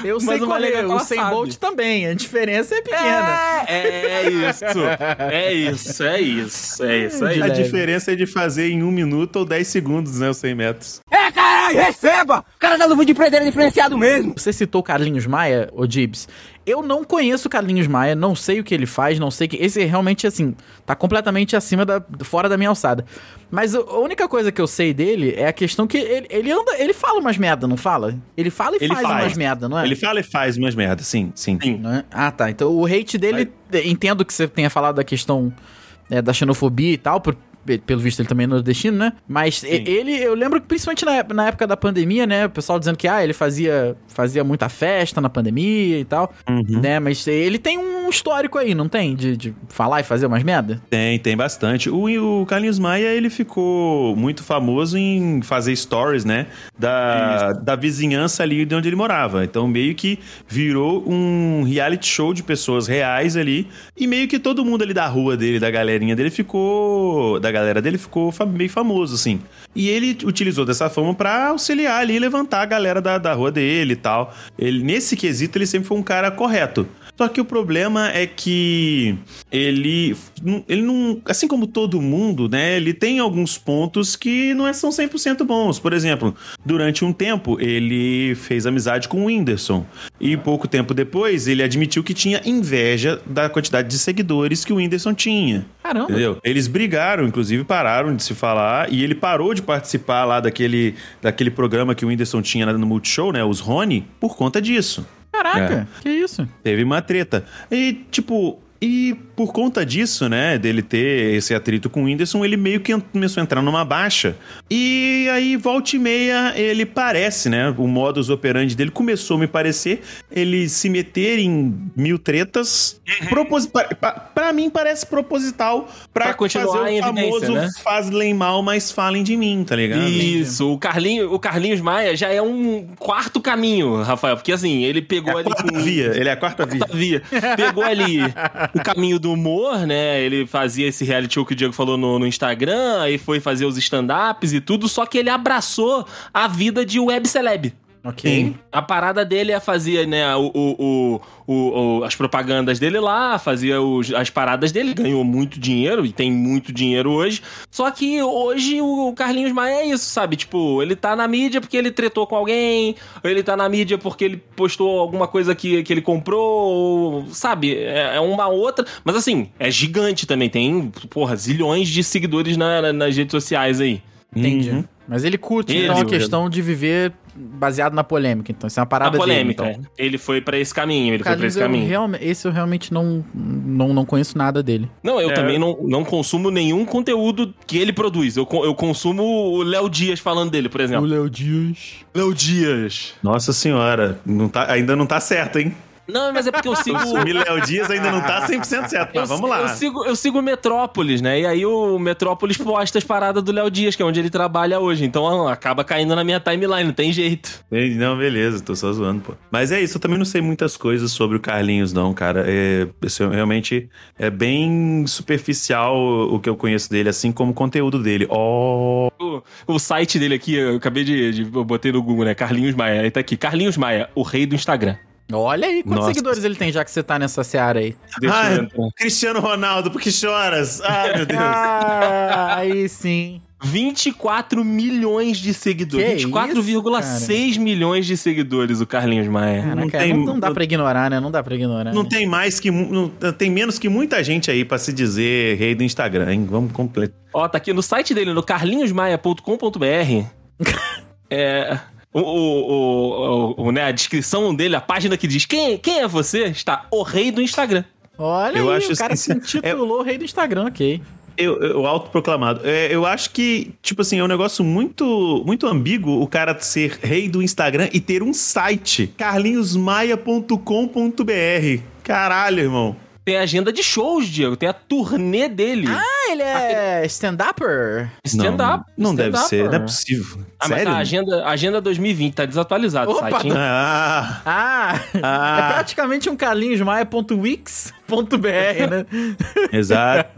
eu sei Mas qual é, o cem volt também. A diferença é pequena. É, é isso. É isso, é isso. É isso, é isso. A diferença é de fazer em um minuto ou dez segundos, né, os cem metros. É, caralho, receba! O cara da luva de pedreiro é diferenciado mesmo. Você citou Carlinhos Maia, ô Gibbs? Eu não conheço o Carlinhos Maia, não sei o que ele faz, não sei que... Esse realmente, assim, tá completamente acima da... fora da minha alçada. Mas a única coisa que eu sei dele é a questão que ele, ele anda... Ele fala umas merda, não fala? Ele fala e ele faz, faz umas merda, não é? Ele fala e faz umas merda, sim, sim. sim. Não é? Ah, tá. Então o hate dele... Mas... Entendo que você tenha falado da questão é, da xenofobia e tal, por... Pelo visto, ele também é nordestino, né? Mas Sim. ele, eu lembro que principalmente na, na época da pandemia, né? O pessoal dizendo que, ah, ele fazia, fazia muita festa na pandemia e tal, uhum. né? Mas ele tem um histórico aí, não tem? De, de falar e fazer umas merda? Tem, tem bastante. O, o Carlinhos Maia, ele ficou muito famoso em fazer stories, né? Da, da vizinhança ali de onde ele morava. Então, meio que virou um reality show de pessoas reais ali. E meio que todo mundo ali da rua dele, da galerinha dele, ficou... Da A galera dele ficou meio famoso, assim. E ele utilizou dessa fama pra auxiliar ali, levantar a galera da, da rua dele e tal. Ele, nesse quesito, ele sempre foi um cara correto. Só que o problema é que ele, ele não... Assim como todo mundo, né? Ele tem alguns pontos que não são cem por cento bons. Por exemplo, durante um tempo, ele fez amizade com o Whindersson. E pouco tempo depois, ele admitiu que tinha inveja da quantidade de seguidores que o Whindersson tinha. Caramba! Entendeu? Eles brigaram, inclusive pararam de se falar. E ele parou de participar lá daquele, daquele programa que o Whindersson tinha no Multishow, né? Os Rony, por conta disso. Caraca, é. que isso? Teve uma treta. E, tipo, e por conta disso, né, dele ter esse atrito com o Whindersson, ele meio que começou a entrar numa baixa. E aí, volta e meia, ele parece, né, o modus operandi dele começou a me parecer ele se meter em mil tretas. Uhum. Propos... Pra, pra, pra mim, parece proposital pra, pra continuar fazer o em famoso né? fazem mal, mas falem de mim, tá ligado? Isso. O, Carlinho, o Carlinhos Maia já é um quarto caminho, Rafael, porque assim, ele pegou é a ali... Quarta com... via. Ele é a quarta, quarta via. via. Pegou ali... O caminho do humor, né? Ele fazia esse reality show que o Diego falou no, no Instagram, aí foi fazer os stand-ups e tudo, só que ele abraçou a vida de web celeb. Ok. Sim. A parada dele é fazer, né, o, o, o, o, as propagandas dele lá, fazia os, as paradas dele, ganhou muito dinheiro e tem muito dinheiro hoje. Só que hoje o Carlinhos Maia é isso, sabe? Tipo, ele tá na mídia porque ele tretou com alguém, ou ele tá na mídia porque ele postou alguma coisa que, que ele comprou, ou, sabe? É, é uma outra... Mas assim, é gigante também, tem, porra, zilhões de seguidores na, na, nas redes sociais aí. Entendi. Uhum. Mas ele curte, ele, então, a questão de viver baseado na polêmica, então. Isso é uma parada na polêmica, dele, então. Ele foi pra esse caminho, ele Carlinhos, foi pra esse caminho. Eu real, esse eu realmente não, não, não conheço nada dele. Não, eu é. também não, não consumo nenhum conteúdo que ele produz. Eu, eu consumo o Léo Dias falando dele, por exemplo. O Léo Dias. Léo Dias. Nossa senhora, não tá, ainda não tá certo, hein? Não, mas é porque eu sigo... O Miléo Dias ainda não tá cem por cento certo, mas eu, vamos lá. Eu sigo, eu sigo o Metrópolis, né? E aí o Metrópolis posta as paradas do Léo Dias, que é onde ele trabalha hoje. Então acaba caindo na minha timeline, não tem jeito. Não, beleza, tô só zoando, pô. Mas é isso, eu também não sei muitas coisas sobre o Carlinhos, não, cara. É, realmente é bem superficial o que eu conheço dele, assim como o conteúdo dele. Ó... Oh. O, o site dele aqui, eu acabei de, de... Eu botei no Google, né? Carlinhos Maia. Aí tá aqui, Carlinhos Maia, o rei do Instagram. Olha aí, quantos Nossa. seguidores ele tem, já que você tá nessa seara aí? Ah, Cristiano Ronaldo, por que choras? Ai, meu Deus. Ah, aí sim. vinte e quatro milhões de seguidores. vinte e quatro vírgula seis milhões de seguidores o Carlinhos Maia. Caraca, não, tem, não, não dá pra ignorar, né? Não dá pra ignorar. Não né? tem mais que... Não, tem menos que muita gente aí pra se dizer rei do Instagram, hein? Vamos completar. Ó, tá aqui no site dele, no carlinhos maia ponto com ponto b r. é... O, o, o, o, né, a descrição dele, a página que diz quem, quem é você, está o rei do Instagram. Olha eu aí, acho o cara se intitulou é, o rei do Instagram, ok. Eu, eu, o autoproclamado. É, eu acho que, tipo assim, é um negócio muito, muito ambíguo o cara ser rei do Instagram e ter um site, carlinhos maia ponto com ponto b r. Caralho, irmão. Tem a agenda de shows, Diego. Tem a turnê dele. Ah, ele é stand-upper? Stand-up. Não, não stand-upper. Deve ser, não é possível. Ah, sério? Mas a agenda, agenda dois mil e vinte tá desatualizado o site, hein? Ah, ah, ah. É praticamente um carlinhos maia ponto wix ponto b r, né? Exato.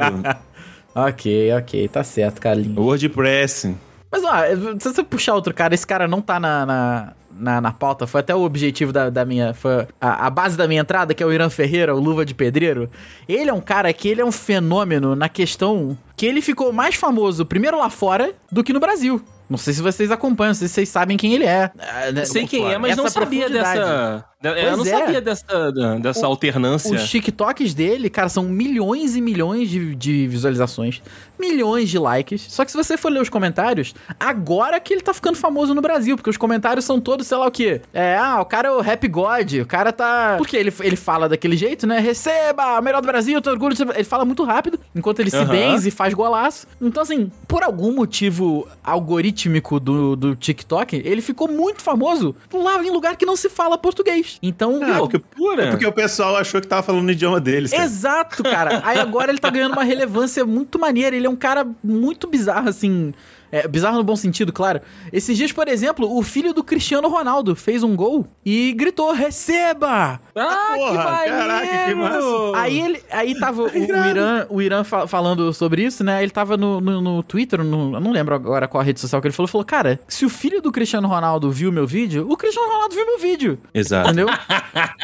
ok, ok. Tá certo, Carlinhos. WordPress. Mas, ó, se você puxar outro cara, esse cara não tá na... na... Na, na pauta, foi até o objetivo da, da minha... Foi a, a base da minha entrada, que é o Irã Ferreira, o Luva de Pedreiro. Ele é um cara que ele é um fenômeno na questão que ele ficou mais famoso, primeiro lá fora, do que no Brasil. Não sei se vocês acompanham, não sei se vocês sabem quem ele é. Eu sei quem é, mas não sabia dessa... Eu não sabia dessa, dessa alternância. Os TikToks dele, cara, são milhões e milhões de, de visualizações, milhões de likes. Só que se você for ler os comentários, agora que ele tá ficando famoso no Brasil, porque os comentários são todos, sei lá o quê. É, ah, o cara é o Rap God, o cara tá... Porque ele, ele fala daquele jeito, né? Receba, o melhor do Brasil, tô orgulho de... Ele fala muito rápido, enquanto ele se benze e faz golaço. Então, assim, por algum motivo algoritmo Do, do TikTok, ele ficou muito famoso lá em lugar que não se fala português. Então, ah, porque, pura. É porque o pessoal achou que tava falando o idioma deles. Cara. Exato, cara. Aí agora ele tá ganhando uma relevância muito maneira. Ele é um cara muito bizarro, assim... É, bizarro no bom sentido, claro. Esses dias, por exemplo, o filho do Cristiano Ronaldo fez um gol e gritou, receba! Ah, porra, que maneiro! Caraca, que massa! Aí, ele, aí tava o, o Irã, o Irã fa- falando sobre isso, né? Ele tava no, no, no Twitter, no, eu não lembro agora qual a rede social que ele falou, falou, cara, se o filho do Cristiano Ronaldo viu meu vídeo, o Cristiano Ronaldo viu meu vídeo. Exato. Entendeu?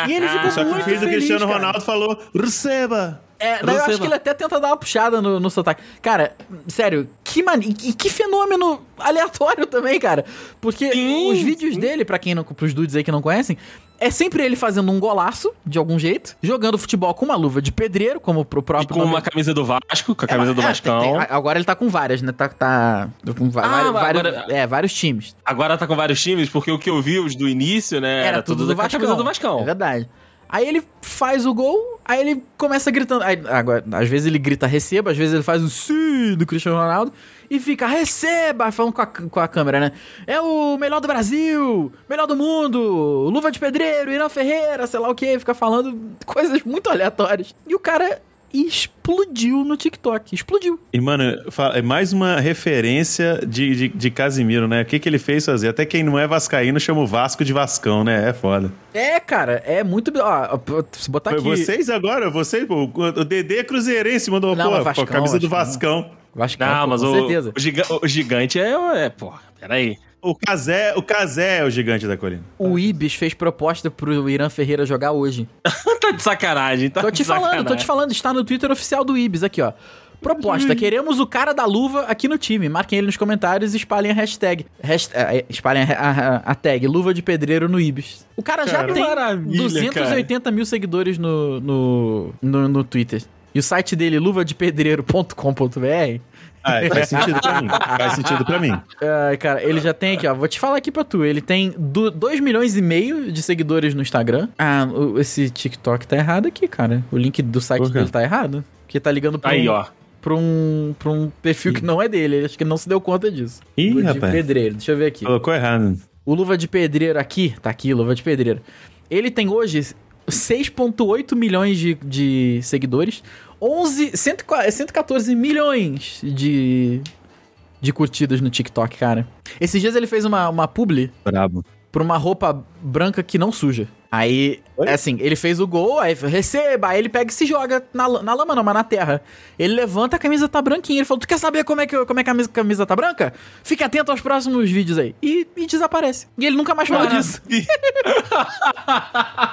E ele ficou Só muito feliz, Só que o filho do feliz, Cristiano cara. Ronaldo falou, receba! É, daí eu acho que ele até tenta dar uma puxada no, no sotaque. Cara, sério, que man... e que fenômeno aleatório também, cara. Porque sim, os vídeos sim. dele, pra quem não, pros dudes aí que não conhecem, é sempre ele fazendo um golaço, de algum jeito, jogando futebol com uma luva de pedreiro, como pro próprio... E com uma camisa do Vasco, com a camisa é, do é, Vascão. Tem, tem, agora ele tá com várias, né? Tá, tá com va- ah, vários, agora, é, vários times. Agora tá com vários times, porque o que eu vi os do início, né? Era, era tudo, tudo do Vascão. Camisa do Vascão. É verdade. Aí ele faz o gol, aí ele começa gritando... Aí, agora, às vezes ele grita receba, às vezes ele faz o sim do Cristiano Ronaldo e fica receba, falando com a, com a câmera, né? É o melhor do Brasil, melhor do mundo, Luva de Pedreiro, Irã Ferreira, sei lá o que, fica falando coisas muito aleatórias. E o cara... explodiu no TikTok, explodiu. E, mano, é mais uma referência de, de, de Casimiro, né? O que, que ele fez fazer? Até quem não é vascaíno chama o Vasco de Vascão, né? É foda. É, cara, é muito... Ó, se botar aqui... Vocês agora, vocês, o Dedê Cruzeirense mandou não, pô, Vascão, pô, a camisa do Vascão. Vascão, não, mas com o, certeza. O, giga, o gigante é... é pô, peraí. O Cazé, o Cazé é o gigante da colina. O Ibis fez proposta pro Irã Ferreira jogar hoje. Tá de sacanagem, tá? Tô te falando, sacanagem. tô te falando. Está no Twitter oficial do Ibis, aqui, ó. Proposta, queremos o cara da luva aqui no time. Marquem ele nos comentários e espalhem a hashtag. hashtag espalhem a, a, a tag Luva de Pedreiro no Ibis. O cara já cara, tem duzentos e oitenta cara. mil seguidores no, no, no, no Twitter. E o site dele, luva de pedreiro ponto com ponto b r... Ah, faz sentido pra mim. Faz sentido pra mim. Ai, cara, ele já tem aqui, ó. Vou te falar aqui pra tu. Ele tem dois milhões e meio de seguidores no Instagram. Ah, esse TikTok tá errado aqui, cara. O link do site dele tá errado. Porque tá ligando pra Aí, um, ó. Pra um, pra um perfil Ih. que não é dele. Ele acho que não se deu conta disso. Ih, Luva rapaz. de pedreiro. Deixa eu ver aqui. Colocou errado. O Luva de Pedreiro aqui. Tá aqui, Luva de Pedreiro. Ele tem hoje seis vírgula oito milhões de, de seguidores, cento e quatorze milhões de, de curtidas no TikTok, cara. Esses dias ele fez uma, uma publi brabo pra uma roupa branca que não suja. Aí, Oi? assim, ele fez o gol, aí receba, aí ele pega e se joga na, na lama, não, mas na terra. Ele levanta, a camisa tá branquinha, ele falou, tu quer saber como é que, como é que a camisa, camisa tá branca? Fique atento aos próximos vídeos aí. E, e desaparece. E ele nunca mais falou Caramba. disso.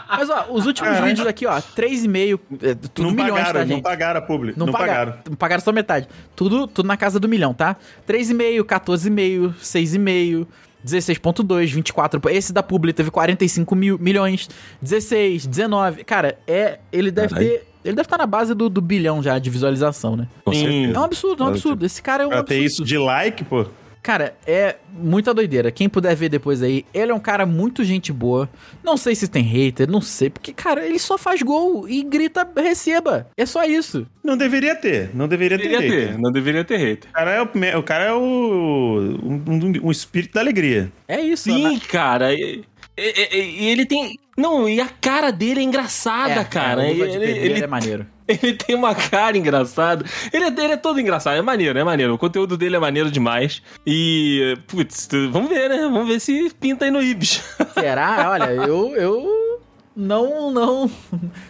Mas, ó, os últimos Caramba. vídeos aqui, ó, três vírgula cinco, é, tudo não milhões, pagaram, tá, gente? Não pagaram, a publi. Não, não pagaram. pagaram. Pagaram só metade. Tudo, tudo na casa do milhão, tá? três vírgula cinco, quatorze vírgula cinco, seis vírgula cinco... dezesseis vírgula dois, vinte e quatro... Esse da publi teve quarenta e cinco mil milhões... dezesseis, dezenove... Cara, é, ele deve Carai. ter... Ele deve estar na base do, do bilhão já de visualização, né? Com certeza. É um absurdo, é um absurdo. Esse cara é um absurdo. Pra ter isso de like, pô... Cara, é muita doideira. Quem puder ver depois aí, ele é um cara muito gente boa. Não sei se tem hater, não sei. Porque, cara, ele só faz gol e grita receba. É só isso. Não deveria ter. Não deveria, deveria ter, ter hater. Não deveria ter hater. O cara é o, o, cara é o um, um, um espírito da alegria. É isso. Sim, na... cara. E, e, e ele tem... Não, e a cara dele é engraçada, é, cara. É, ele, ele, ele é maneiro. Ele tem uma cara engraçada. Ele é, ele é todo engraçado. É maneiro, é maneiro. O conteúdo dele é maneiro demais. E, putz, vamos ver, né? Vamos ver se pinta aí no Ibis. Será? Olha, eu... eu... Não, não,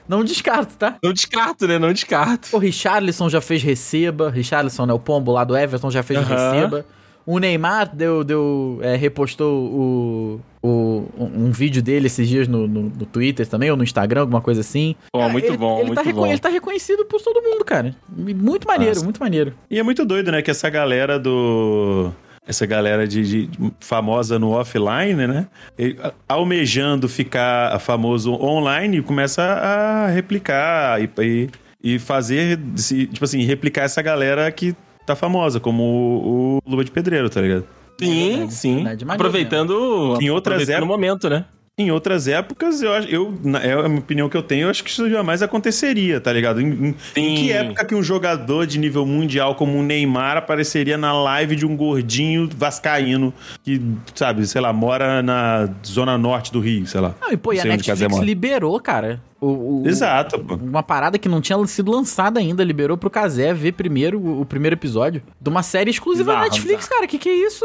não descarto, tá? Não descarto, né? Não descarto. O Richarlison já fez receba. Richarlison, né? O pombo lá do Everton já fez uhum. receba. O Neymar deu, deu, é, repostou o, o, um vídeo dele esses dias no, no, no Twitter também, ou no Instagram, alguma coisa assim. Pô, cara, muito ele, bom, ele muito tá recon... bom. Ele tá reconhecido por todo mundo, cara. Muito maneiro, Nossa. muito maneiro. E é muito doido, né, que essa galera do... Essa galera de, de famosa no offline, né? Ele, almejando ficar famoso online, começa a replicar e, e, e fazer... Tipo assim, replicar essa galera que... tá famosa, como o, o Luva de Pedreiro, tá ligado? Sim, verdade, sim. Verdade, aproveitando em outras aproveitando o momento, né? Em outras épocas, eu, eu, é a opinião que eu tenho, eu acho que isso jamais aconteceria, tá ligado? Em, em que época que um jogador de nível mundial como o Neymar apareceria na live de um gordinho vascaíno que, sabe, sei lá, mora na zona norte do Rio, sei lá. Não, e pô, não e a Netflix liberou, cara. O, o, Exato. Pô. Uma parada que não tinha sido lançada ainda, liberou pro Cazé ver primeiro o, o primeiro episódio de uma série exclusiva da Netflix, cara. Que que é isso?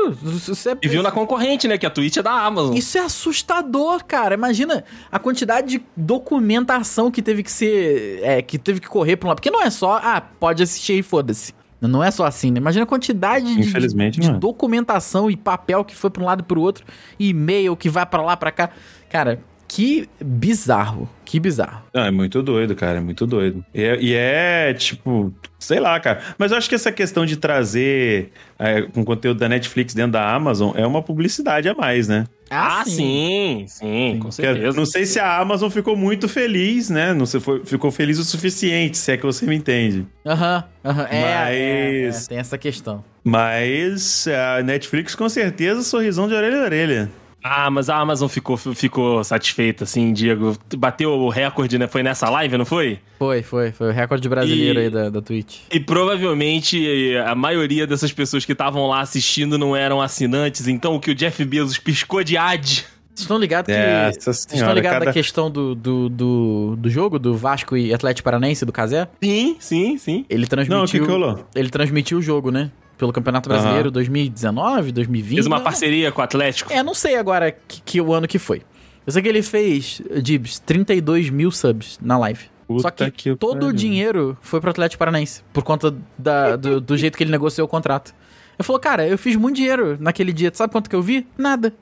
isso é... E viu na concorrente, né? Que a Twitch é da Amazon. Isso é assustador, cara. Imagina a quantidade de documentação que teve que ser... É, que teve que correr pra um lado. Porque não é só, ah, pode assistir e foda-se. Não é só assim, né? Imagina a quantidade de, de documentação e papel que foi pra um lado e pro outro. E-mail que vai pra lá, pra cá. Cara... Que bizarro, que bizarro. Não, é muito doido, cara, é muito doido. E é, e é, tipo, sei lá, cara. Mas eu acho que essa questão de trazer é, um conteúdo da Netflix dentro da Amazon é uma publicidade a mais, né? Ah, sim, sim, sim, sim, com certeza. Não sei se a Amazon ficou muito feliz, né? Não sei, foi, ficou feliz o suficiente, se é que você me entende. Aham, uhum, aham, uhum. é, Mas... é, é, tem essa questão. Mas a Netflix, com certeza, sorrisão de orelha a orelha. Ah, mas a Amazon ficou, ficou satisfeita, assim, Diego. Bateu o recorde, né? Foi nessa live, não foi? Foi, foi. Foi o recorde brasileiro e, aí da, da Twitch. E provavelmente a maioria dessas pessoas que estavam lá assistindo não eram assinantes. Então o que o Jeff Bezos piscou de ad... Vocês estão ligados que... É, vocês estão ligados cada... da questão do, do, do, do jogo, do Vasco e Atlético Paranaense, do Cazé? Sim, sim, sim. Ele transmitiu... Não, o que colou? Ele transmitiu o jogo, né? Pelo Campeonato Brasileiro uhum. dois mil e dezenove, dois mil e vinte Fez uma né? parceria com o Atlético. É, não sei agora que, que o ano que foi. Eu sei que ele fez, Dibs, trinta e dois mil subs na live. Puta Só que, que todo o dinheiro foi pro Atlético Paranaense, por conta da, do, do jeito que ele negociou o contrato. Ele falou, cara, eu fiz muito dinheiro naquele dia. Sabe quanto que eu vi? Nada.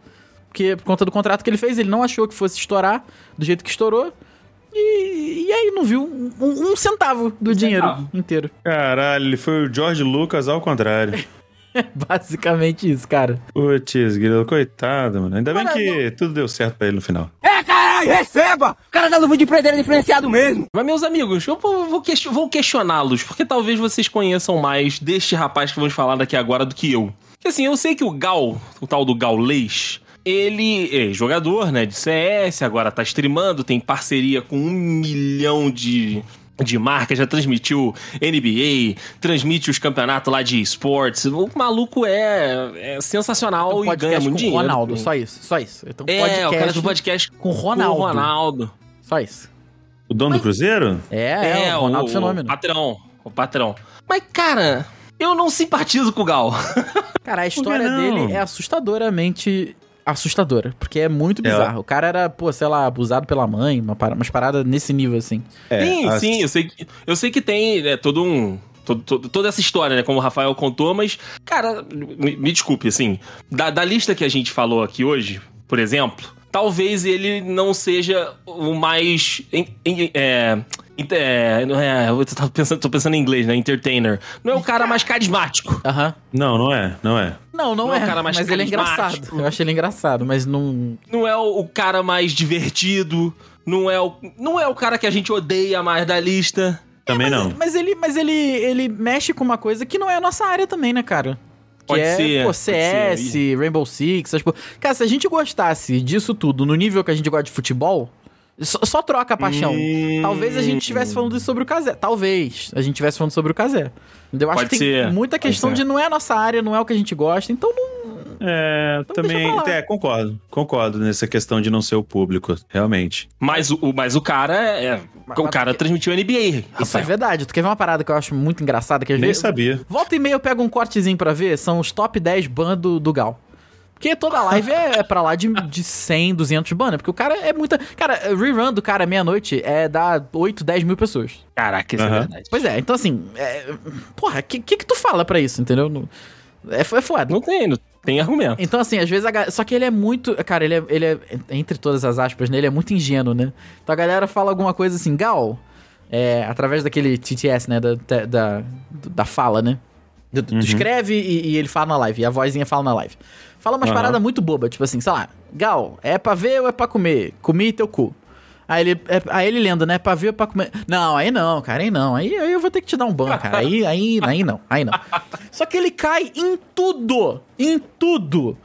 Porque por conta do contrato que ele fez, ele não achou que fosse estourar do jeito que estourou. E, e aí não viu um, um centavo do um dinheiro centavo. inteiro. Caralho, ele foi o George Lucas ao contrário. Basicamente isso, cara. Putz, grilo, coitado, mano. Ainda Caramba. bem que tudo deu certo pra ele no final. É, caralho, receba! O cara da Luva de Pedreiro é diferenciado mesmo. Mas, meus amigos, eu vou, question- vou questioná-los, porque talvez vocês conheçam mais deste rapaz que vamos falar daqui agora do que eu. Porque, assim, eu sei que o Gal, o tal do Gaules... Ele é jogador, né, de C S, agora tá streamando, tem parceria com um milhão de, de marcas, já transmitiu N B A, transmite os campeonatos lá de esportes. O maluco é, é sensacional e ganha muito dinheiro. Ronaldo, só isso, só isso. Então, é, podcast o cara do podcast com o Ronaldo. Com o Ronaldo. Só isso. O dono Mas... do Cruzeiro? É, é, é o Ronaldo o, Fenômeno. O patrão, o patrão. Mas, cara, eu não simpatizo com o Gal. Cara, a história dele é assustadoramente... assustadora, porque é muito bizarro. É. O cara era, pô, sei lá, abusado pela mãe, uma parada, umas paradas nesse nível, assim. É, sim, a... sim, eu sei que, eu sei que tem, né, todo um... Todo, todo, toda essa história, né, como o Rafael contou, mas, cara, me, me desculpe, assim, da, da lista que a gente falou aqui hoje, por exemplo, talvez ele não seja o mais... Em, em, é... É, é, eu tô pensando, tô pensando em inglês, né? Entertainer. Não é o cara mais carismático. Uhum. Não, não é, não é. Não, não, não é, é o cara mais mas ele é engraçado. Eu acho ele engraçado, mas não... Não é o, o cara mais divertido, não é, o, não é o cara que a gente odeia mais da lista. Também é, mas, não. Mas, ele, mas ele, ele mexe com uma coisa que não é a nossa área também, né, cara? Que pode é, ser, pô, C S, pode ser. Rainbow Six, essas... Cara, se a gente gostasse disso tudo no nível que a gente gosta de futebol... Só, só troca a paixão. Hum. Talvez a gente estivesse falando sobre o Cazé. Talvez a gente estivesse falando sobre o Cazé. Eu acho Pode que tem ser. muita questão de não é a nossa área, não é o que a gente gosta, então não... É, então também... É, concordo. Concordo nessa questão de não ser o público, realmente. Mas o, mas o cara... É, mas, o cara porque... transmitiu a N B A, Rafael. Isso é verdade. Tu quer ver uma parada que eu acho muito engraçada? Que Nem eu... sabia. Volta e meia eu pego um cortezinho pra ver. São os top dez bans do, do Gal. Porque toda live é, é pra lá de, de cem, duzentos banners. Porque o cara é muita... Cara, rerun do cara meia-noite é dá oito, dez mil pessoas. Caraca, isso uhum. é verdade. Pois é, então assim... É, porra, o que, que que tu fala pra isso, entendeu? Não, é, é foda. Não tem, não tem argumento. Então assim, às vezes a galera... Só que ele é muito... Cara, ele é, ele é... Entre todas as aspas, né? Ele é muito ingênuo, né? Então a galera fala alguma coisa assim... Gal, é, através daquele T T S, né? Da, da, da fala, né? Tu, tu uhum. escreve e, e ele fala na live. E a vozinha fala na live. Fala umas uhum. paradas muito bobas, tipo assim, sei lá, Gal, é pra ver ou é pra comer? Comi teu cu. Aí ele, é, aí ele lendo, né, é pra ver ou é pra comer? Não, aí não, cara, aí não. Aí, aí eu vou ter que te dar um ban, cara. Aí, aí, aí não, aí não. Só que ele cai em tudo, em tudo.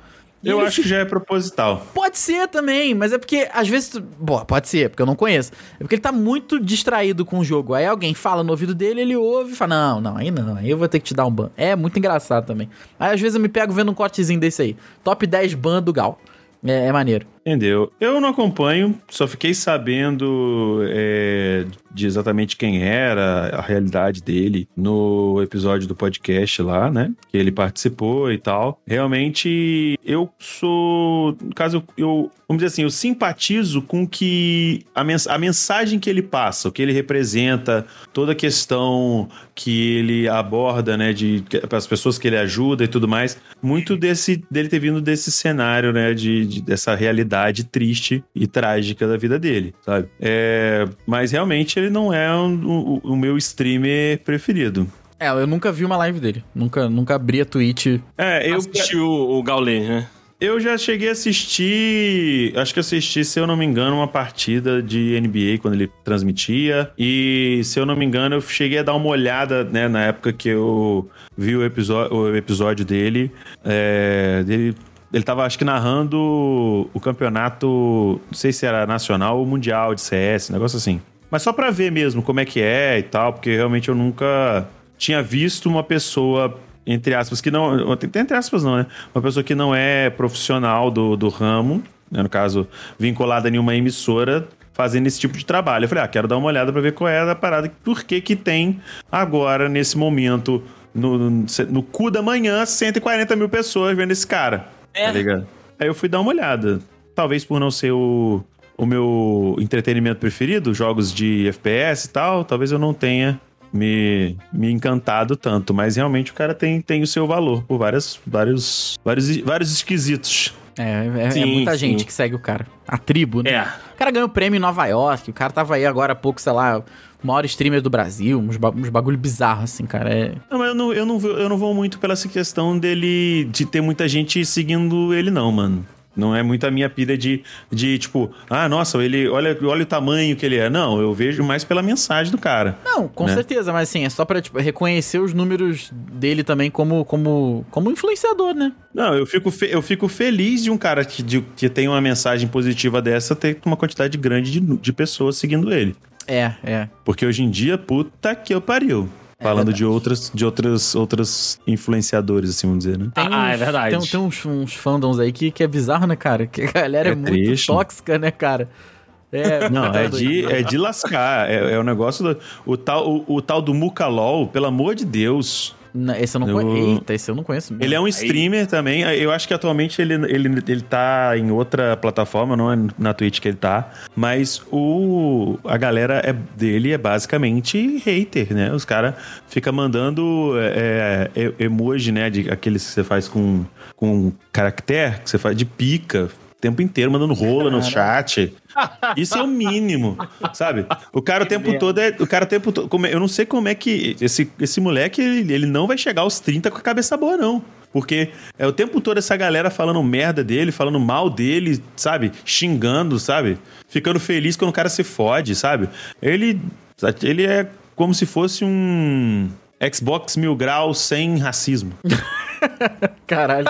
E eu acho que já é proposital. Pode ser também, mas é porque às vezes... Boa, pode ser, porque eu não conheço. É porque ele tá muito distraído com o jogo. Aí alguém fala no ouvido dele, ele ouve e fala... Não, não, aí não, aí eu vou ter que te dar um ban. É muito engraçado também. Aí às vezes eu me pego vendo um cortezinho desse aí. Top dez ban do Gal. É, é maneiro. Entendeu? Eu não acompanho, só fiquei sabendo é, de exatamente quem era a realidade dele no episódio do podcast lá, né? Que ele participou e tal. Realmente, eu sou... No caso, eu... Vamos dizer assim, eu simpatizo com que a, mens- a mensagem que ele passa, o que ele representa, toda a questão que ele aborda, né? De, as pessoas que ele ajuda e tudo mais. Muito desse, dele ter vindo desse cenário, né? De, de, dessa realidade triste e trágica da vida dele, sabe? É, mas realmente ele não é um, um, o meu streamer preferido. É, eu nunca vi uma live dele. Nunca, nunca abri a Twitch. É, eu assisti o, o Gaules, né? Eu já cheguei a assistir, acho que assisti, se eu não me engano, uma partida de N B A quando ele transmitia. E, se eu não me engano, eu cheguei a dar uma olhada, né, na época que eu vi o episódio, o episódio dele, é, dele... Ele tava, acho que, narrando o campeonato, não sei se era nacional ou mundial de C S, um negócio assim. Mas só pra ver mesmo como é que é e tal, porque realmente eu nunca tinha visto uma pessoa, entre aspas, que não... Entre aspas não, né? Uma pessoa que não é profissional do, do ramo, né? No caso, vinculada em uma emissora, fazendo esse tipo de trabalho. Eu falei, ah, quero dar uma olhada pra ver qual é a parada, por que que tem agora, nesse momento, no, no, no cu da manhã, cento e quarenta mil pessoas vendo esse cara. É. Tá aí eu fui dar uma olhada. Talvez por não ser o, o meu entretenimento preferido, jogos de F P S e tal, talvez eu não tenha me, me encantado tanto. Mas realmente o cara tem, tem o seu valor por várias, vários, vários, vários esquisitos. É, é, sim, é muita sim. gente que segue o cara. A tribo, né? É. O cara ganhou prêmio em Nova York, o cara tava aí agora há pouco, sei lá... maior streamer do Brasil, uns, ba- uns bagulho bizarro, assim, cara. É... Não, eu não, eu, não, eu não vou muito pela essa questão dele, de ter muita gente seguindo ele, não, mano. Não é muito a minha pira de, de tipo, ah, nossa, ele olha, olha o tamanho que ele é. Não, eu vejo mais pela mensagem do cara. Não, com né? certeza, mas assim, é só pra tipo, reconhecer os números dele também como, como, como influenciador, né? Não, eu fico, fe- eu fico feliz de um cara que, de, que tem uma mensagem positiva dessa ter uma quantidade grande de, de pessoas seguindo ele. É, é. Porque hoje em dia, puta que eu pariu. É Falando verdade. de outros de outras, outras influenciadores, assim, vamos dizer, né? Tem ah, uns, é verdade. Tem, tem uns, uns fandoms aí que, que é bizarro, né, cara? Que a galera é, é muito tóxica, né, cara? É, não, tá é, de, é de lascar. É, é o negócio do... O tal, o, o tal do Mucalol, pelo amor de Deus... Não, esse eu não conheço. Eita, esse eu não conheço mesmo. Ele é um streamer aí... também. Eu acho que atualmente ele, ele, ele tá em outra plataforma, não é na Twitch que ele tá. Mas o, a galera é, dele é basicamente hater, né? Os caras ficam mandando é, emoji, né? De, aqueles que você faz com, com caractere, que você faz de pica. O tempo inteiro mandando rola no chat. Isso é o mínimo, sabe? O cara o tempo todo é... O cara o tempo todo... Como é, eu não sei como é que... Esse, esse moleque, ele, ele não vai chegar aos trinta com a cabeça boa, não. Porque é o tempo todo essa galera falando merda dele, falando mal dele, sabe? Xingando, sabe? Ficando feliz quando o cara se fode, sabe? Ele, ele é como se fosse um... Xbox Mil Graus sem racismo. Caralho.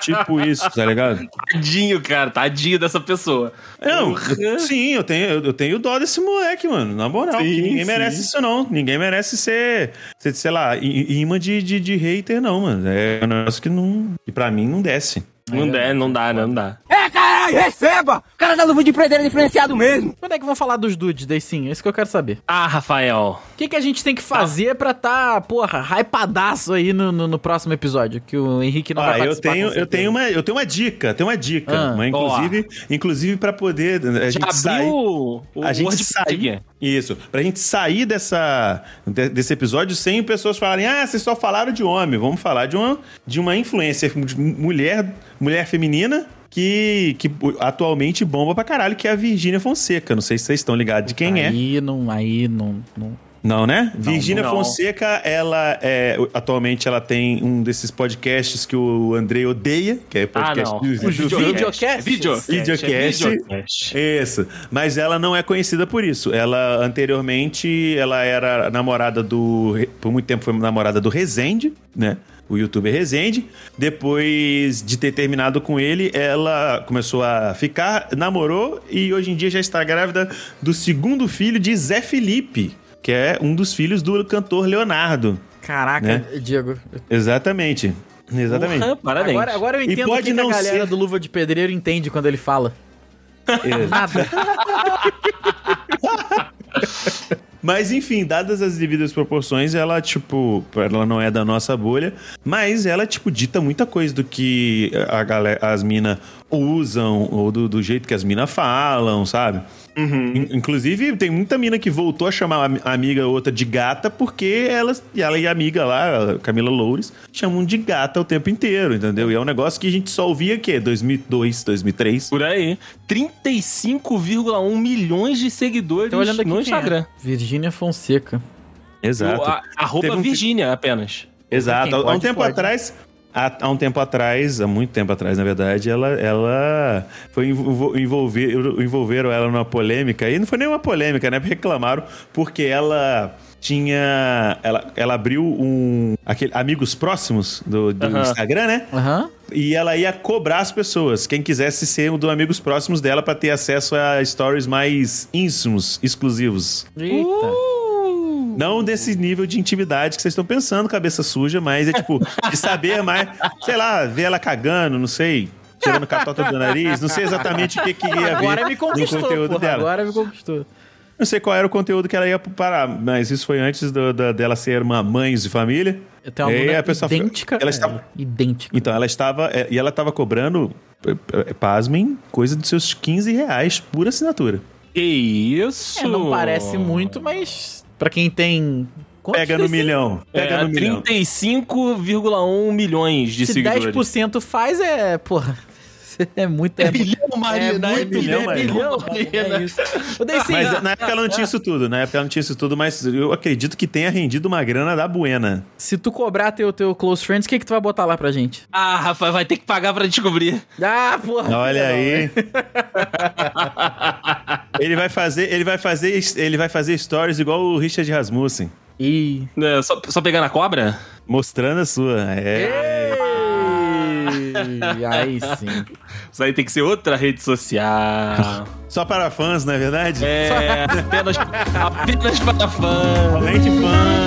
Tipo isso, tá ligado? Tadinho, cara. Tadinho dessa pessoa. Não, uhum. Sim, eu tenho, eu tenho dó desse moleque, mano. Na moral. Sim, ninguém sim. merece isso, não. Ninguém merece ser, ser sei lá, imã de, de, de hater, não, mano. É um negócio que não... Que pra mim não desce. Não, é. der, não dá, não dá. É, caralho, receba! O cara da luva de Pedreiro é diferenciado mesmo. Quando é que vão falar dos dudes, Deicinho? É isso que eu quero saber. Ah, Rafael. O que, que a gente tem que fazer ah. pra tá, porra, hypadaço aí no, no, no próximo episódio? Que o Henrique não ah, vai participar. Eu tenho, eu tenho, uma, eu tenho uma dica, tenho uma dica. Ah, mas inclusive, inclusive pra poder... A gente saiu o, o a gente sair. Isso, pra gente sair dessa, desse episódio sem pessoas falarem, ah, vocês só falaram de homem, vamos falar de uma, de uma influencer de mulher, mulher feminina que, que atualmente bomba pra caralho, que é a Virgínia Fonseca, não sei se vocês estão ligados de quem é. Aí não, aí não... não. Não, né? Não, Virgínia não. Fonseca, ela é... Atualmente ela tem um desses podcasts que o Andrey odeia, que é podcast... Ah, não. Do... Videocast. Videocast. Videocast. Videocast. Isso. Mas ela não é conhecida por isso. Ela, anteriormente, ela era namorada do... Por muito tempo foi namorada do Resende, né? O youtuber Resende. Depois de ter terminado com ele, ela começou a ficar, namorou e hoje em dia já está grávida do segundo filho de Zé Felipe, que é um dos filhos do cantor Leonardo. Caraca, né? Diego. Exatamente. Exatamente. Uhum, parabéns. Agora, agora eu entendo o que, que a galera ser... do Luva de Pedreiro entende quando ele fala. É. Nada. Mas, enfim, dadas as devidas proporções, ela, tipo... Ela não é da nossa bolha, mas ela, tipo, dita muita coisa do que a galera, as minas usam ou do, do jeito que as minas falam, sabe? Uhum. Inclusive, tem muita mina que voltou a chamar a amiga outra de gata porque ela, ela e a amiga lá, Camila Loures, chamam de gata o tempo inteiro, entendeu? E é um negócio que a gente só ouvia, o quê? dois mil e dois, dois mil e três? Por aí. trinta e cinco vírgula um milhões de seguidores olhando aqui no Instagram. É. Virgínia Fonseca. Exato. O, a arroba um... Virgínia apenas. Exato. Há um tempo pode. atrás... Há um tempo atrás, há muito tempo atrás, na verdade, ela, ela foi envolver, envolveram ela numa polêmica, e não foi nem uma polêmica, né? Reclamaram, porque ela tinha... Ela, ela abriu um... Aquele, amigos próximos do, do uhum. Instagram, né? Uhum. E ela ia cobrar as pessoas, quem quisesse ser um dos amigos próximos dela pra ter acesso a stories mais íntimos, exclusivos. Eita! Uh! Não desse nível de intimidade que vocês estão pensando, cabeça suja, mas é tipo, de saber mais, sei lá, ver ela cagando, não sei, tirando catota do nariz, não sei exatamente o que, que ia ver. Agora me conquistou, conteúdo porra, dela. Agora me conquistou. Não sei qual era o conteúdo que ela ia parar, mas isso foi antes do, do, dela ser uma mãe de família. Tem uma e a pessoa idêntica, ela estava idêntica. Então, ela estava, e ela estava cobrando, pasmem, coisa dos seus quinze reais por assinatura. E isso! É, não parece muito, mas... Pra quem tem... Pega no milhão. Pega é, no milhão. trinta e cinco vírgula um milhões de Se seguidores. Se dez por cento faz, é... Porra... É muito... É, é bilhão, Marina. É, é bilhão, é bilhão, Marina. É isso. Mas na época ela não tinha isso tudo. Na época ela não tinha isso tudo, mas eu acredito que tenha rendido uma grana da buena. Se tu cobrar teu, teu close friends, o que que tu vai botar lá pra gente? Ah, Rafael, vai ter que pagar pra descobrir. Ah, porra. Olha não, aí. ele, vai fazer, ele, vai fazer, ele vai fazer stories igual o Richard Rasmussen. E... É, só, só pegando a cobra? Mostrando a sua. É... Ei! Aí sim. Isso aí tem que ser outra rede social. Só para fãs, não é verdade? É, apenas, apenas para fãs. Somente fãs.